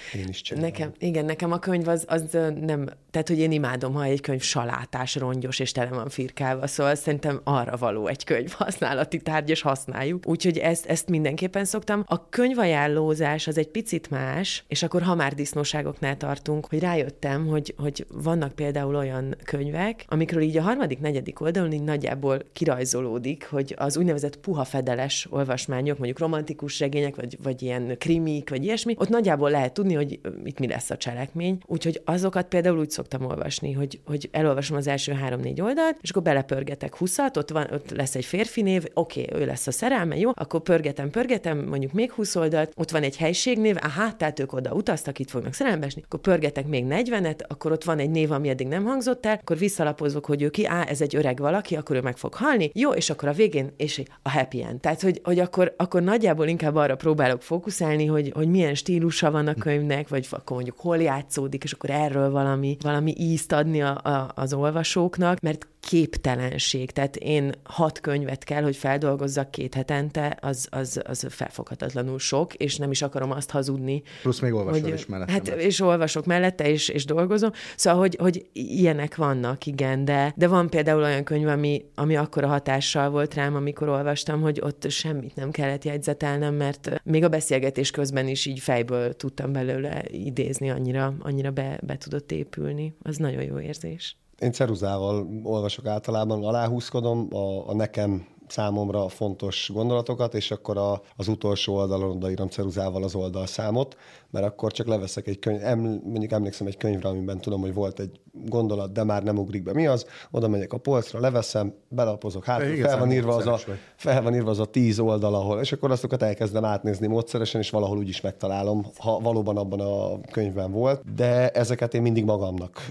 nekem, igen, nekem a könyv az, az nem, tehát hogy én imádom, ha egy könyv salátás, rongyos és tele van firkálva, szóval szerintem arra való egy könyv használati tárgy, és használjuk. Úgyhogy ezt, ezt mindenképpen szoktam. A könyvajánlózás az egy picit más, és akkor ha már disznóságoknál tartunk, hogy rájöttem, hogy, hogy vannak például olyan könyvek, amikről így a harmadik, negyedik oldalon így nagyjából kirajzolódik, hogy az úgynevezett puha fedeles olvasmányok, mondjuk romantikus regények, vagy, vagy ilyen krimik, vagy ilyesmi, ott nagyjából lehet tudni, hogy itt mi lesz a cselekmény. Úgyhogy azokat például úgy szoktam olvasni, hogy, hogy elolvasom az első három-négy oldalt, és akkor belepörgetek húszat, ott, van, ott lesz egy férfinév, oké, okay, ő lesz a szerelme, jó, akkor pörgetem, pörgetem, mondjuk még húsz oldalt, ott van egy helységnév, aha, tehát ők oda utaztak, itt fognak szerelembe esni, akkor pörgetek még negyvenet, akkor ott van egy név, ami eddig nem hangzott el, akkor visszalapozok, hogy ő ki, á, ez egy öreg valaki, akkor ő meg fog halni, jó, és akkor a végén, és a happy end. Tehát, hogy, hogy akkor, akkor nagyjából inkább arra próbálok fókuszálni, hogy, hogy milyen stílusa van a könyvnek, vagy akkor mondjuk hol játszódik, és akkor erről valami, valami ízt adni a, a, az olvasóknak, mert képtelenség. Tehát én hat könyvet kell, hogy feldolgozzak két hetente, az, az, az felfoghatatlanul sok, és nem is akarom azt hazudni. Plusz még olvasol hogy, is mellette. Hát, és olvasok mellette, és, és dolgozom. Szóval, hogy, hogy ilyenek vannak, igen, de, de van például olyan könyv, ami, ami akkora hatással volt rám, amikor olvastam, hogy ott semmit nem kellett jegyzetelnem, mert még a beszélgetés közben is így fejből tudtam belőle idézni, annyira, annyira be, be tudott épülni. Az nagyon jó érzés. Én ceruzával olvasok általában, aláhúzkodom a, a nekem, számomra fontos gondolatokat, és akkor a, az utolsó oldalon odaírom ceruzával az oldalszámot, mert akkor csak leveszek egy könyv, em, mondjuk emlékszem egy könyvre, amiben tudom, hogy volt egy gondolat, de már nem ugrik be mi az, oda megyek a polcra, leveszem, belapozok, hát fel van írva az a, fel van írva az a tíz oldal, ahol, és akkor azokat elkezdem átnézni módszeresen, és valahol úgyis megtalálom, ha valóban abban a könyvben volt, de ezeket én mindig magamnak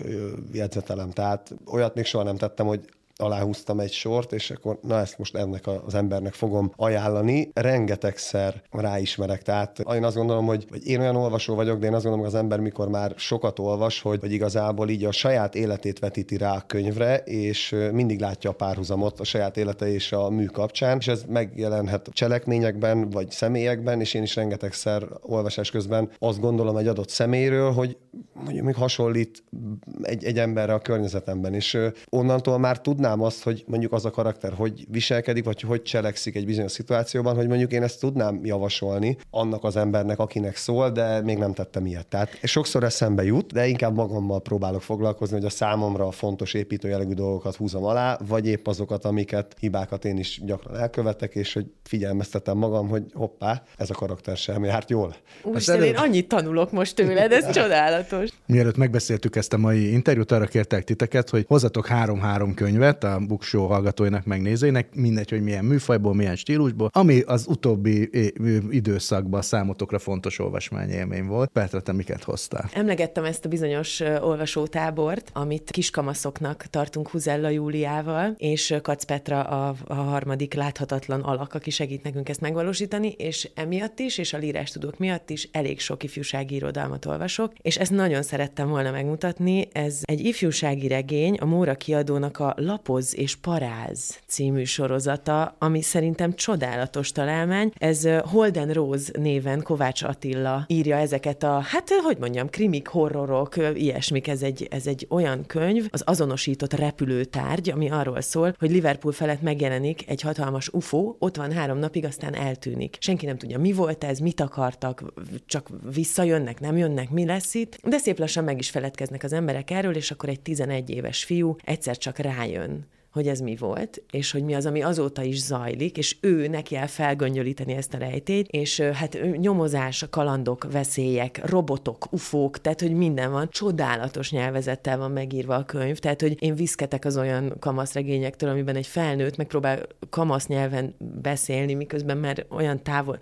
jegyzetelem, tehát olyat még soha nem tettem, hogy aláhúztam egy sort, és akkor na ezt most ennek az embernek fogom ajánlani. Rengetegszer ráismerek, tehát én azt gondolom, hogy, hogy én olyan olvasó vagyok, de én azt gondolom, hogy az ember mikor már sokat olvas, hogy, hogy igazából így a saját életét vetíti rá a könyvre, és mindig látja a párhuzamot a saját élete és a mű kapcsán, és ez megjelenhet cselekményekben, vagy személyekben, és én is rengetegszer olvasás közben azt gondolom egy adott személyről, hogy mondjuk még hasonlít egy, egy emberre a környezetemben, és onnantól már tud azt, hogy mondjuk az a karakter hogy viselkedik, vagy hogy cselekszik egy bizonyos szituációban, hogy mondjuk én ezt tudnám javasolni annak az embernek, akinek szól, de még nem tettem ilyet. Tehát sokszor eszembe jut, de inkább magammal próbálok foglalkozni, hogy a számomra fontos építőjellegű dolgokat húzom alá, vagy épp azokat, amiket hibákat én is gyakran elkövetek, és hogy figyelmeztetem magam, hogy hoppá, ez a karakter sem járt jól. Úristen, én annyit tanulok most tőled, ez csodálatos. Mielőtt megbeszéltük ezt a mai interjút, arra kértek titeket, hogy hozzatok három-három könyvet a Buksó hallgatóinak, megnézőinek, mindegy, hogy milyen műfajból, milyen stílusból, ami az utóbbi időszakban számotokra fontos olvasmányélmény volt. Petra, te miket hoztál? Emlegettem ezt a bizonyos olvasótábort, amit kiskamaszoknak tartunk Huzella Júliával, és Kac Petra a, a harmadik láthatatlan alak, aki segít nekünk ezt megvalósítani, és emiatt is, és a Lírástudók miatt is elég sok ifjúsági irodalmat olvasok, és ezt nagyon szerettem volna megmutatni. Ez egy ifjúsági regény, a Móra kiadónak a Lapoz és paráz című sorozata, ami szerintem csodálatos találmány. Ez Holden Rose néven Kovács Attila írja ezeket a, hát hogy mondjam, krimik, horrorok, ilyesmik. Ez egy, ez egy olyan könyv, az azonosított repülőtárgy, ami arról szól, hogy Liverpool felett megjelenik egy hatalmas u f o, ott van három napig, aztán eltűnik. Senki nem tudja, mi volt ez, mit akartak, csak visszajönnek, nem jönnek, mi lesz itt, de szép lassan meg is feledkeznek az emberek erről, és akkor egy tizenegy éves fiú egyszer csak rájön, hogy ez mi volt, és hogy mi az, ami azóta is zajlik, és ő neki el felgöngyölíteni ezt a rejtélyt, és hát nyomozás, kalandok, veszélyek, robotok, ufók, tehát hogy minden van, csodálatos nyelvezettel van megírva a könyv, tehát hogy én viszketek az olyan kamaszregényektől, amiben egy felnőtt megpróbál kamasz nyelven beszélni, miközben már olyan távol...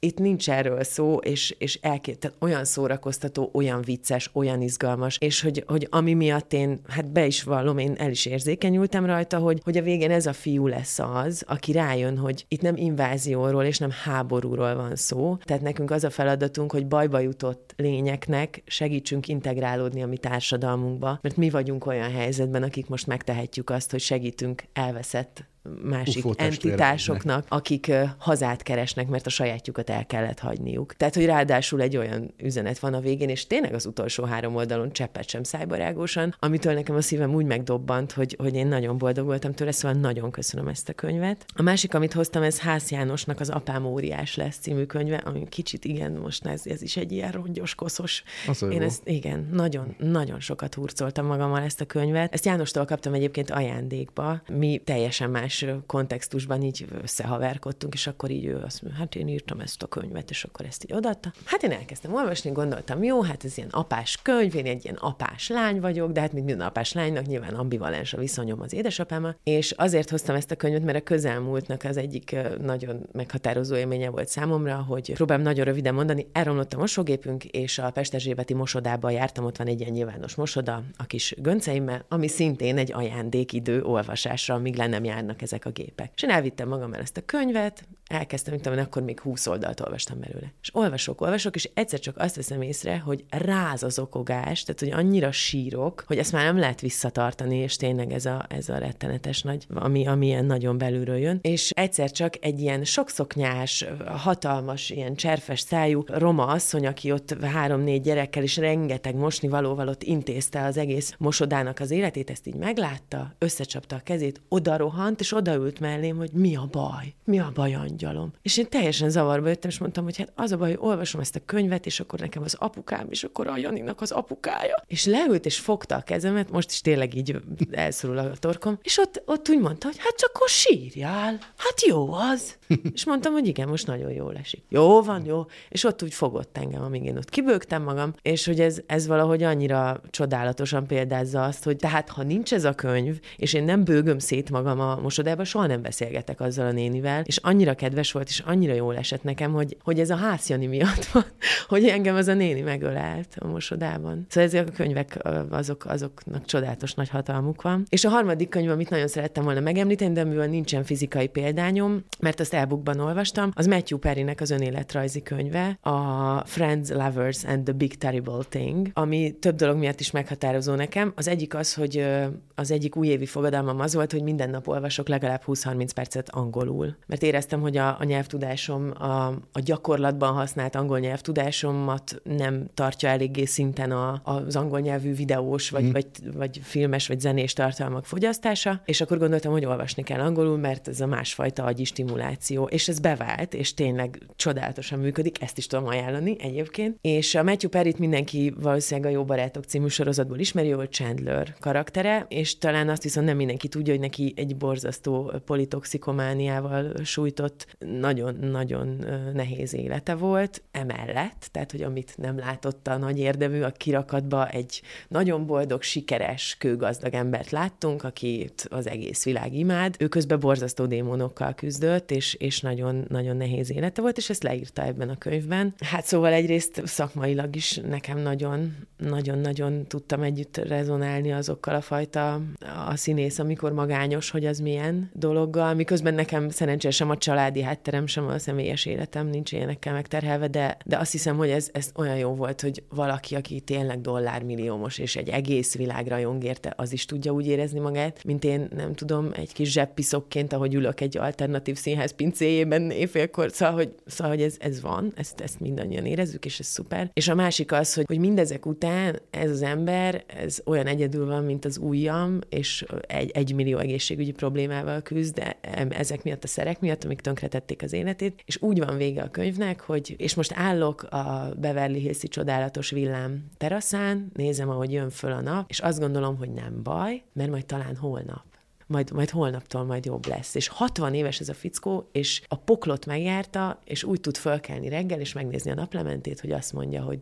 Itt nincs erről szó, és, és elkép, tehát olyan szórakoztató, olyan vicces, olyan izgalmas, és hogy, hogy ami miatt én, hát be is vallom, én el is érzékenyültem rajta, hogy, hogy a végén ez a fiú lesz az, aki rájön, hogy itt nem invázióról és nem háborúról van szó, tehát nekünk az a feladatunk, hogy bajba jutott lényeknek segítsünk integrálódni a mi társadalmunkba, mert mi vagyunk olyan helyzetben, akik most megtehetjük azt, hogy segítünk elveszett másik entitásoknak, akik hazát keresnek, mert a sajátjukat el kellett hagyniuk. Tehát, hogy ráadásul egy olyan üzenet van a végén, és tényleg az utolsó három oldalon cseppet sem szájbarágosan, amitől nekem a szívem úgy megdobbant, hogy, hogy én nagyon boldog voltam tőle, szóval nagyon köszönöm ezt a könyvet. A másik, amit hoztam, ez Hász Jánosnak az Apám óriás lesz című könyve, ami kicsit, igen, most ez, ez is egy ilyen rongyos, koszos. Én ezt, igen, nagyon, nagyon sokat hurcoltam magammal ezt a könyvet. Ezt Jánostól kaptam egyébként ajándékba. Mi teljesen más kontextusban így összehaverkodtunk, és akkor így ő azt mondja, hát én írtam ezt a könyvet, és akkor ezt így odaadta. Hát én elkezdtem olvasni, gondoltam, jó, hát ez ilyen apás könyv, én egy ilyen apás lány vagyok, de hát mint minden apás lánynak nyilván ambivalens a viszonyom az édesapámmal, és azért hoztam ezt a könyvet, mert a közelmúltnak az egyik nagyon meghatározó élménye volt számomra, hogy próbálom nagyon röviden mondani, elromlott a mosógépünk, és a Pesterzsébeti mosodába jártam, ott van egy ilyen nyilvános mosoda a kis gönceimmel, ami szintén egy ajándékidő olvasásra, amíg le nem járnak ezek a gépek. És én elvittem magammal ezt a könyvet, elkezdtem, mint tudom, akkor még húsz oldalt olvastam belőle. És olvasok, olvasok, és egyszer csak azt veszem észre, hogy ráz az okogás, tehát hogy annyira sírok, hogy ezt már nem lehet visszatartani, és tényleg ez a, ez a rettenetes nagy, ami, ami ilyen nagyon belülről jön. És egyszer csak egy ilyen sokszoknyás, hatalmas, ilyen cserfes szájú roma asszony, aki ott három-négy gyerekkel is rengeteg mosnivalóval ott intézte az egész mosodának az életét, ezt így meglátta, összecsapta a kezét, odarohant, és odaült mellém, hogy mi a baj? Mi a baj, angyalom? És én teljesen zavarba jöttem, és mondtam, hogy hát az a baj, hogy olvasom ezt a könyvet, és akkor nekem az apukám, és akkor a Janinak az apukája. És leült, és fogta a kezemet, most is tényleg így elszorul a torkom, és ott, ott úgy mondta, hogy hát csak akkor sírjál, hát jó az. És mondtam, hogy igen, most nagyon jól esik. Jó van, jó. És ott úgy fogott engem, amíg én ott kibőgtem magam, és hogy ez, ez valahogy annyira csodálatosan példázza azt, hogy tehát ha nincs ez a könyv, és én nem bőgöm szét magam a mosodába, soha nem beszélgetek azzal a nénivel, és annyira kedves volt, és annyira jól esett nekem, hogy, hogy ez a Hász Jani miatt van, hogy engem az a néni megölelt a mosodában. Szóval ezek a könyvek, azok, azoknak csodálatos nagy hatalmuk van. És a harmadik könyv, amit nagyon szerettem volna megemlíteni, de mivel nincsen fizikai példányom, mert azt e-bookban olvastam, az Matthew Perrynek az önéletrajzi könyve, a Friends, Lovers and the Big Terrible Thing, ami több dolog miatt is meghatározó nekem. Az egyik az, hogy az egyik újévi fogadalmam az volt, hogy minden nap olvasok legalább húsz-harminc percet angolul. Mert éreztem, hogy a, a nyelvtudásom, a, a gyakorlatban használt angol nyelvtudásomat nem tartja eléggé szinten a, az angol nyelvű videós, vagy, mm. vagy, vagy filmes, vagy zenés tartalmak fogyasztása, és akkor gondoltam, hogy olvasni kell angolul, mert ez a másfajta agyi stimuláció, és ez bevált, és tényleg csodálatosan működik, ezt is tudom ajánlani egyébként. És a Matthew Perryt mindenki valószínűleg a Jó Barátok című sorozatból ismeri, jól Chandler karaktere, és talán azt viszont nem mindenki tudja, hogy neki egy borzasztó politoxikomániával sújtott, nagyon-nagyon nehéz élete volt emellett, tehát, hogy amit nem látott a nagy érdemű, a kirakatba egy nagyon boldog, sikeres, kőgazdag embert láttunk, akit az egész világ imád. Ő közben borzasztó démonokkal küzdött, és, és nagyon-nagyon nehéz élete volt, és ezt leírta ebben a könyvben. Hát szóval egyrészt szakmailag is nekem nagyon-nagyon-nagyon tudtam együtt rezonálni azokkal a fajta a színész, amikor magányos, hogy az milyen dologgal, miközben nekem szerencsére sem a családi hátterem, sem a személyes életem nincs ilyenekkel megterhelve, de, de azt hiszem, hogy ez, ez olyan jó volt, hogy valaki, aki tényleg dollármilliómos, és egy egész világra jongérte, az is tudja úgy érezni magát, mint én, nem tudom, egy kis zsebpiszokként, ahogy ülök egy alternatív színház pincéjében éjfélkor, szóval, hogy, szóval, hogy ez, ez van, ezt, ezt mindannyian érezzük, és ez szuper. És a másik az, hogy, hogy mindezek után ez az ember, ez olyan egyedül van, mint az ujjam, és egy, egy millió egészségügyi problémával küzd, de ezek miatt, a szerek miatt, amik tönkretették az életét, és úgy van vége a könyvnek, hogy, és most állok a Beverly Hills-i csodálatos villám teraszán, nézem, ahogy jön föl a nap, és azt gondolom, hogy nem baj, mert majd talán holnap. Majd, majd holnaptól majd jobb lesz. És hatvan éves ez a fickó, és a poklot megjárta, és úgy tud fölkelni reggel, és megnézni a naplementét, hogy azt mondja, hogy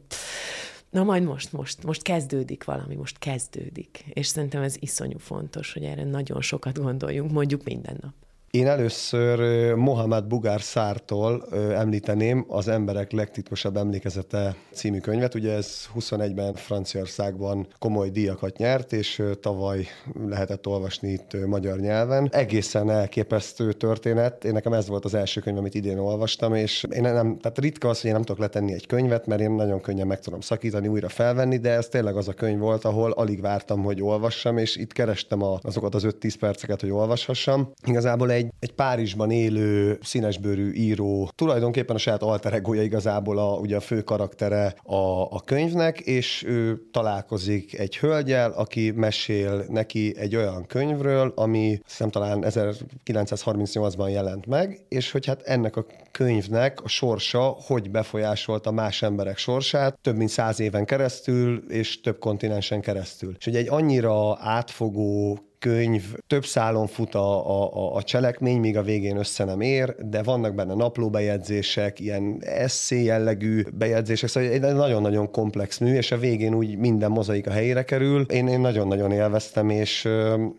na majd most, most, most kezdődik valami, most kezdődik. És szerintem ez iszonyú fontos, hogy erre nagyon sokat gondoljunk, mondjuk minden nap. Én először Mohamed Bugár Szártól említeném az Emberek legtitkosabb emlékezete című könyvet. Ugye ez huszonegyben Franciaországban komoly díjakat nyert, és tavaly lehetett olvasni itt magyar nyelven. Egészen elképesztő történet. Én nekem ez volt az első könyv, amit idén olvastam, és én nem, tehát ritka az, hogy én nem tudok letenni egy könyvet, mert én nagyon könnyen meg tudom szakítani, újra felvenni, de ez tényleg az a könyv volt, ahol alig vártam, hogy olvassam, és itt kerestem azokat az öt-tíz perceket, hogy olvashassam. Igazából egy Egy Párizsban élő, színesbőrű író, tulajdonképpen a saját alter egója igazából a, ugye a fő karaktere a, a könyvnek, és ő találkozik egy hölgyel, aki mesél neki egy olyan könyvről, ami hiszem talán ezerkilencszázharmincnyolcban jelent meg, és hogy hát ennek a könyvnek a sorsa hogy befolyásolta más emberek sorsát, több mint száz éven keresztül, és több kontinensen keresztül. És ugye egy annyira átfogó könyv, több szálon fut a, a, a cselekmény, míg a végén össze nem ér, de vannak benne naplóbejegyzések, ilyen esszé jellegű bejegyzések, szóval egy nagyon-nagyon komplex mű, és a végén úgy minden mozaik a helyére kerül. Én, én nagyon-nagyon élveztem, és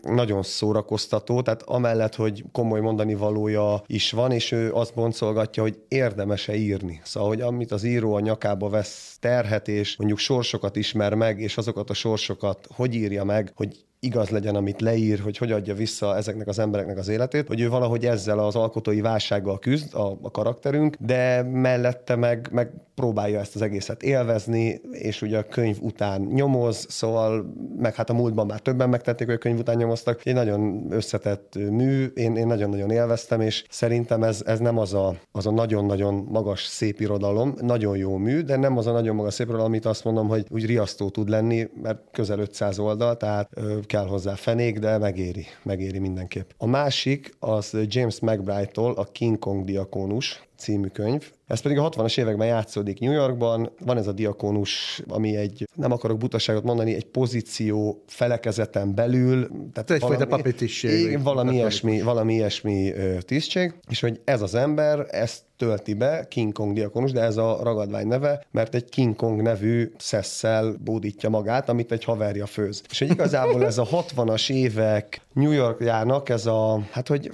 nagyon szórakoztató, tehát amellett, hogy komoly mondani valója is van, és ő azt boncolgatja, hogy érdemes-e írni. Szóval, hogy amit az író a nyakába vesz terhet, és mondjuk sorsokat ismer meg, és azokat a sorsokat hogy írja meg, hogy igaz legyen, amit leír, hogy hogy adja vissza ezeknek az embereknek az életét, hogy ő valahogy ezzel az alkotói válsággal küzd a, a karakterünk, de mellette meg, meg próbálja ezt az egészet élvezni, és ugye a könyv után nyomoz, szóval meg hát a múltban már többen megtették, hogy a könyv után nyomoztak. Egy nagyon összetett mű, én, én nagyon-nagyon élveztem, és szerintem ez, ez nem az a, az a nagyon-nagyon magas szép irodalom, nagyon jó mű, de nem az a nagyon magas szép irodalom, amit azt mondom, hogy úgy riasztó tud lenni, mert közel ötszáz oldal, tehát ö, kell hozzá fenék, de megéri, megéri mindenképp. A másik az James McBride-tól a King Kong diakónus című könyv. Ez pedig a hatvanas években játszódik New Yorkban. Van ez a diakónus, ami egy, nem akarok butaságot mondani, egy pozíció felekezeten belül. Tehát egy valami, fajta papetisztség. Valami ilyesmi, valami ilyesmi tisztség. És hogy ez az ember, ezt tölti be, King Kong diakónus, de ez a ragadvány neve, mert egy King Kong nevű szesszel bódítja magát, amit egy haverja főz. És hogy igazából ez a hatvanas évek New Yorkjának ez a, hát hogy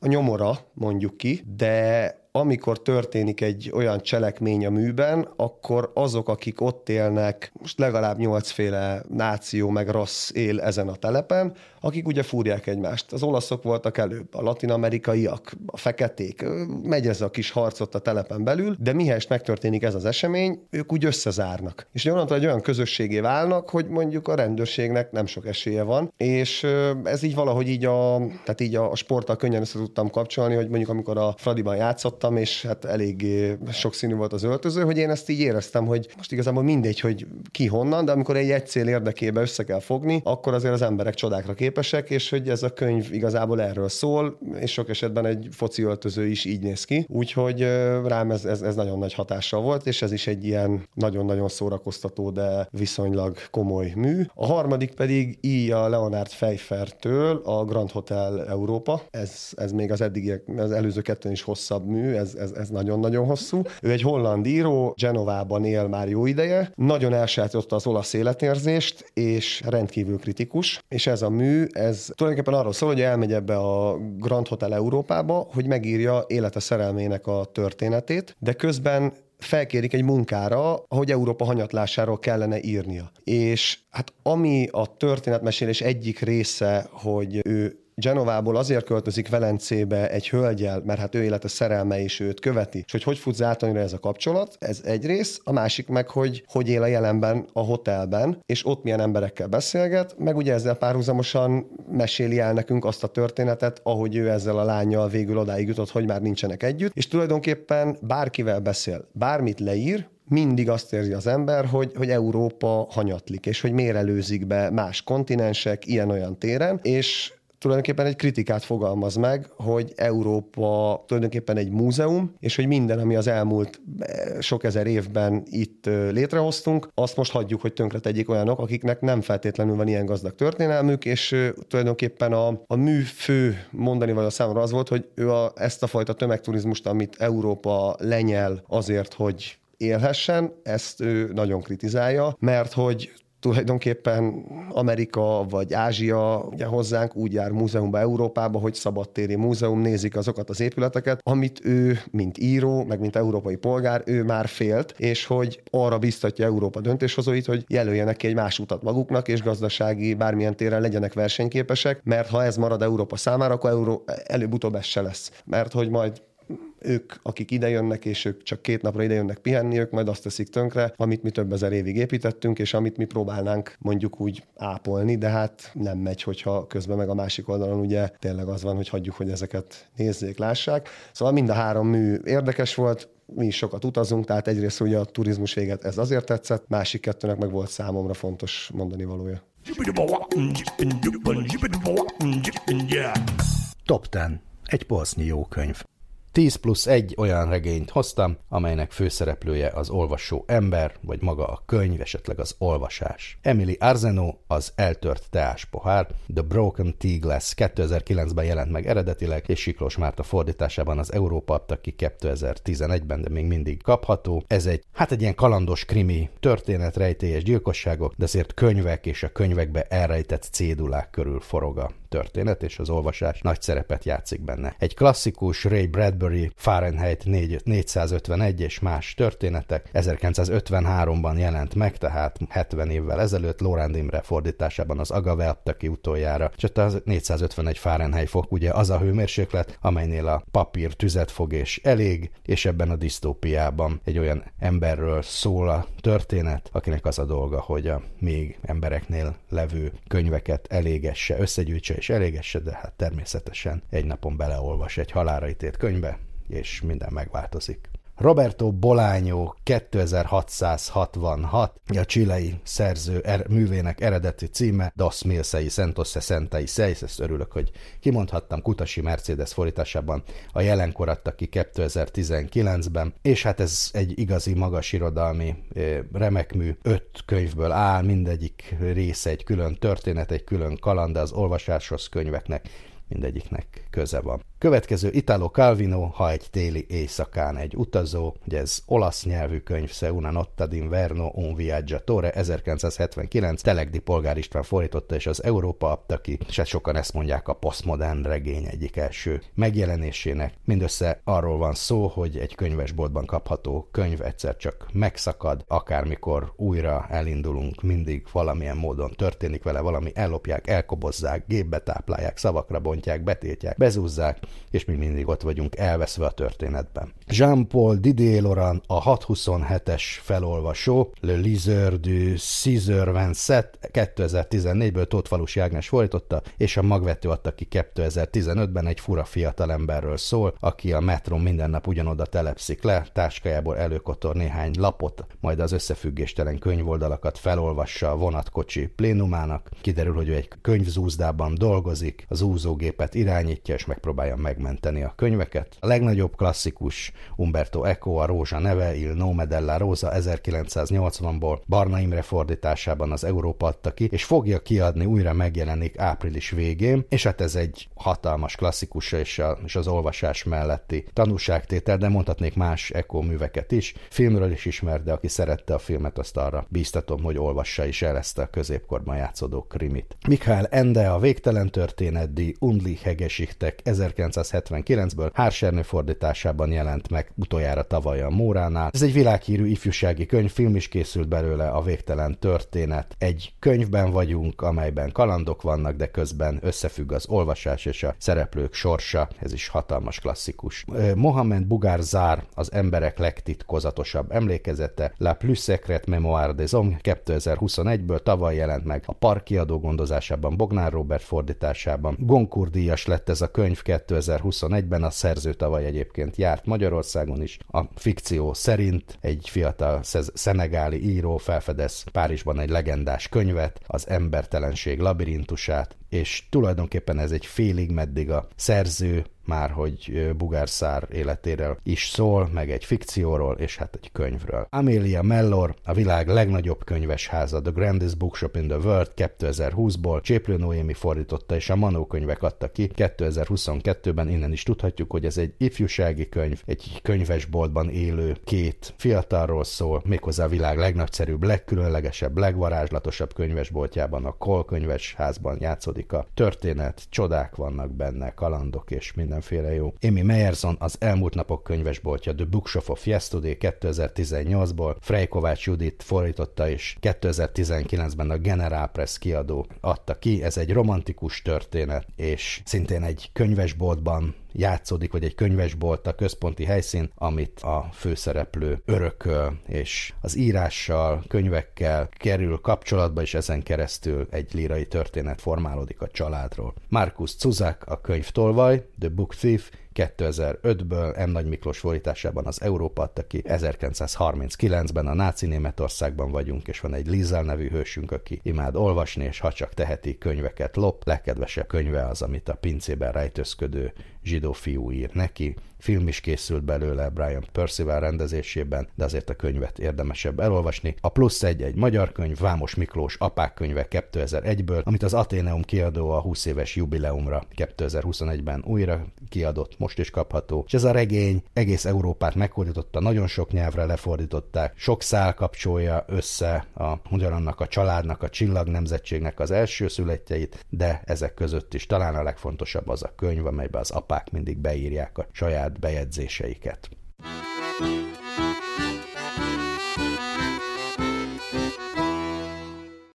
a nyomora, mondjuk ki, de amikor történik egy olyan cselekmény a műben, akkor azok, akik ott élnek, most legalább nyolcféle náció meg rassz él ezen a telepen, akik ugye fúrják egymást. Az olaszok voltak előbb, a latin-amerikaiak, a feketék, megy ez a kis harcot a telepen belül, de mihelyest megtörténik ez az esemény, ők úgy összezárnak. És onnantól egy olyan közösségé válnak, hogy mondjuk a rendőrségnek nem sok esélye van, és ez így valahogy így a, tehát így a sporttal könnyen össze tudtam kapcsolni, hogy mondjuk amikor a Fradiban játszottam, és hát eléggé sokszínű volt az öltöző, hogy én ezt így éreztem, hogy most igazából mindegy, hogy ki honnan, de amikor egy egy cél érdekében össze kell fogni, akkor azért az emberek csodákra képesek, és hogy ez a könyv igazából erről szól, és sok esetben egy foci öltöző is így néz ki. Úgyhogy rám ez, ez, ez nagyon nagy hatással volt, és ez is egy ilyen nagyon-nagyon szórakoztató, de viszonylag komoly mű. A harmadik pedig így a Leonard Feiffertől a Grand Hotel Európa. Ez, ez még az eddigiek, az előző kettőn is hosszabb mű. Ez, ez, ez nagyon-nagyon hosszú. Ő egy holland író, Genovában él már jó ideje, nagyon elsajátította az olasz életérzést, és rendkívül kritikus, és ez a mű, ez tulajdonképpen arról szól, hogy elmegy ebbe a Grand Hotel Európába, hogy megírja élete szerelmének a történetét, de közben felkérik egy munkára, hogy Európa hanyatlásáról kellene írnia. És hát ami a történetmesélés egyik része, hogy ő Genovából azért költözik Velencébe egy hölgyel, mert hát ő élete szerelme is őt követi. És hogy hogy fut zátonyra ez a kapcsolat, ez egy rész, a másik meg, hogy hogy él a jelenben a hotelben, és ott milyen emberekkel beszélget, meg ugye ezzel párhuzamosan meséli el nekünk azt a történetet, ahogy ő ezzel a lányjal végül odáig jutott, hogy már nincsenek együtt, és tulajdonképpen bárkivel beszél, bármit leír, mindig azt érzi az ember, hogy, hogy Európa hanyatlik, és hogy mérelőzik be más kontinensek, ilyen-olyan téren, és tulajdonképpen egy kritikát fogalmaz meg, hogy Európa tulajdonképpen egy múzeum, és hogy minden, ami az elmúlt sok ezer évben itt létrehoztunk, azt most hagyjuk, hogy tönkretegyék olyanok, akiknek nem feltétlenül van ilyen gazdag történelmük, és tulajdonképpen a, a mű fő mondani való számomra az volt, hogy ő a, ezt a fajta tömegturizmust, amit Európa lenyel azért, hogy élhessen, ezt ő nagyon kritizálja, mert hogy tulajdonképpen Amerika vagy Ázsia ugye hozzánk úgy jár múzeumba Európába, hogy szabadtéri múzeum, nézik azokat az épületeket, amit ő, mint író, meg mint európai polgár, ő már félt, és hogy arra biztatja Európa döntéshozóit, hogy jelöljenek ki egy más utat maguknak, és gazdasági bármilyen téren legyenek versenyképesek, mert ha ez marad Európa számára, akkor Euró- előbb-utóbb ez se lesz. Mert hogy majd ők, akik idejönnek, és ők csak két napra idejönnek pihenni, ők majd azt teszik tönkre, amit mi több ezer évig építettünk, és amit mi próbálnánk mondjuk úgy ápolni, de hát nem megy, hogyha közben meg a másik oldalon ugye tényleg az van, hogy hagyjuk, hogy ezeket nézzék, lássák. Szóval mind a három mű érdekes volt, mi is sokat utazunk, tehát egyrészt ugye a turizmus véget ez azért tetszett, másik kettőnek meg volt számomra fontos mondani valója. Top tíz. Egy polsznyi jó könyv. tíz plusz egy olyan regényt hoztam, amelynek főszereplője az olvasó ember, vagy maga a könyv, esetleg az olvasás. Emily Arsenault, az Eltört teás pohár, The Broken Tea Glass kétezer-kilencben jelent meg eredetileg, és Siklós Márta fordításában az Európa adta ki kétezer-tizenegyben, de még mindig kapható. Ez egy, hát egy ilyen kalandos krimi történet, rejtélyes gyilkosságok, de azért könyvek és a könyvekbe elrejtett cédulák körül forog a történet, és az olvasás nagy szerepet játszik benne. Egy klasszikus Ray Bradbury Bradbury, Fahrenheit négyszázötvenegy és más történetek, ezerkilencszázötvenháromban jelent meg, tehát hetven évvel ezelőtt Lóránd Imre fordításában az Agave adta ki utoljára, és az négyszázötvenegy Fahrenheit fok, ugye az a hőmérséklet, amelynél a papír tüzet fog és elég, és ebben a disztópiában egy olyan emberről szól a történet, akinek az a dolga, hogy a még embereknél levő könyveket elégesse, összegyűjtse és elégesse, de hát természetesen egy napon beleolvas egy halálra ítélt könyvbe, és minden megváltozik. Roberto Bolaño kétezer-hatszázhatvanhat, a chilei szerző er, művének eredeti címe Dos mil seiscientos sesenta y seis, ezt örülök, hogy kimondhattam, Kutasi Mercedes fordításában a Jelenkor adta ki kétezer-tizenkilencben, és hát ez egy igazi magas irodalmi remekmű, öt könyvből áll, mindegyik része egy külön történet, egy külön kaland, de az olvasáshoz könyveknek mindegyiknek köze van. Következő Italo Calvino, Ha egy téli éjszakán egy utazó, ugye ez olasz nyelvű könyv, Se una notte d'inverno un viaggiatore, ezerkilencszázhetvenkilenc, Telegdi Polgár István fordította, és az Európa adta ki, és hát sokan ezt mondják a posztmodern regény egyik első megjelenésének. Mindössze arról van szó, hogy egy könyvesboltban kapható könyv egyszer csak megszakad, akármikor újra elindulunk, mindig valamilyen módon történik vele valami, ellopják, elkobozzák, gépbe táplálják, szavakra bontják, betiltják, bezúzzák, és mi mindig ott vagyunk elveszve a történetben. Jean-Paul Didier Laurent, a hatszázhuszonhetes felolvasó, Le Liseur du six cent vingt-sept, kétezer-tizennégy-ből Tóth Falusi Ágnes fordította, és a Magvető adta ki kétezer-tizenötben, egy fura fiatalemberről szól, aki a metrón minden nap ugyanoda telepszik le, táskájából előkotor néhány lapot, majd az összefüggéstelen könyvoldalakat felolvassa a vonatkocsi plénumának. Kiderül, hogy ő egy könyvzúzdában dolgozik, az úzógépet irányítja, és megpróbálja megmenteni a könyveket. A legnagyobb klasszikus Umberto Eco, a Rózsa neve, Il nome della rosa, ezerkilencszáznyolcvanból, Barna Imre fordításában az Európa adta ki, és fogja kiadni, újra megjelenik április végén, és hát ez egy hatalmas klasszikus és, a, és az olvasás melletti tanúságtétel, de mondhatnék más Eco műveket is. Filmről is ismert, de aki szerette a filmet, azt arra bíztatom, hogy olvassa is el ezt a középkorban játszódó krimit. Michael Ende, a Végtelen történet, Die Unendlichgeschichtek, ezerkilencszázhetvenkilencből, Hársernő fordításában jelent meg utoljára tavaly a Móránál. Ez egy világhírű ifjúsági könyv, film is készült belőle, A végtelen történet. Egy könyvben vagyunk, amelyben kalandok vannak, de közben összefügg az olvasás és a szereplők sorsa. Ez is hatalmas klasszikus. Mohamed Bugár Szár, az emberek legtitkozatosabb emlékezete, La plus secrète mémoire des hommes, kétezer-huszonegyből, tavaly jelent meg, a Parkiadó gondozásában, Bognár Róbert fordításában. Goncourt díjas lett ez a könyv kétezer-huszonegyben, a szerző tavaly egyébként járt Magyarországon is. A fikció szerint egy fiatal szenegáli író felfedez Párizsban egy legendás könyvet, az embertelenség labirintusát, és tulajdonképpen ez egy félig meddig a szerző, már hogy Bugár Szár életéről is szól, meg egy fikcióról, és hát egy könyvről. Amelia Mellor, a világ legnagyobb könyvesháza, The Grandest Bookshop in the World, kétezer-húszból, Cséplő Noémi fordította, és a Manó könyvek adta ki kétezer-huszonkettőben, innen is tudhatjuk, hogy ez egy ifjúsági könyv, egy könyvesboltban élő két fiatalról szól, méghozzá a világ legnagyszerűbb, legkülönlegesebb, legvarázslatosabb könyvesboltjában, a Cole könyvesházban játszódik a történet, csodák vannak benne, kalandok és minden. Mindenféle jó. Amy Meyerson, az elmúlt napok könyvesboltja, The Bookshop of Yesterday, kétezer-tizennyolcból, Frejkovács Judit fordította, és kétezer-tizenkilencben a General Press kiadó adta ki. Ez egy romantikus történet, és szintén egy könyvesboltban játszódik, vagy egy könyvesbolt a központi helyszín, amit a főszereplő örököl, és az írással, könyvekkel kerül kapcsolatba, és ezen keresztül egy lírai történet formálódik a családról. Markus Cuzák, a könyvtolvaj, The Book Thief, kétezer-ötből, M. Nagy Miklós fordításában az Európa adta ki, ezerkilencszázharminckilencben, a náci Németországban vagyunk, és van egy Lizel nevű hősünk, aki imád olvasni, és ha csak teheti, könyveket lop. Legkedvesebb könyve az, amit a pincében rejtőzködő zsidó fiú ír neki. Film is készült belőle Brian Percival rendezésében, de azért a könyvet érdemesebb elolvasni. A Plusz egy egy magyar könyv, Vámos Miklós Apák könyve kétezer-egyből, amit az Athéneum kiadó a húsz éves jubileumra kétezer-huszonegyben újra kiadott most is kapható. És ez a regény egész Európát megfordította, nagyon sok nyelvre lefordították, sok szál kapcsolja össze a ugyanannak a családnak, a csillagnemzetségnek az első születtjeit, de ezek között is talán a legfontosabb az a könyv, amelyben az apák mindig beírják a saját bejegyzéseiket.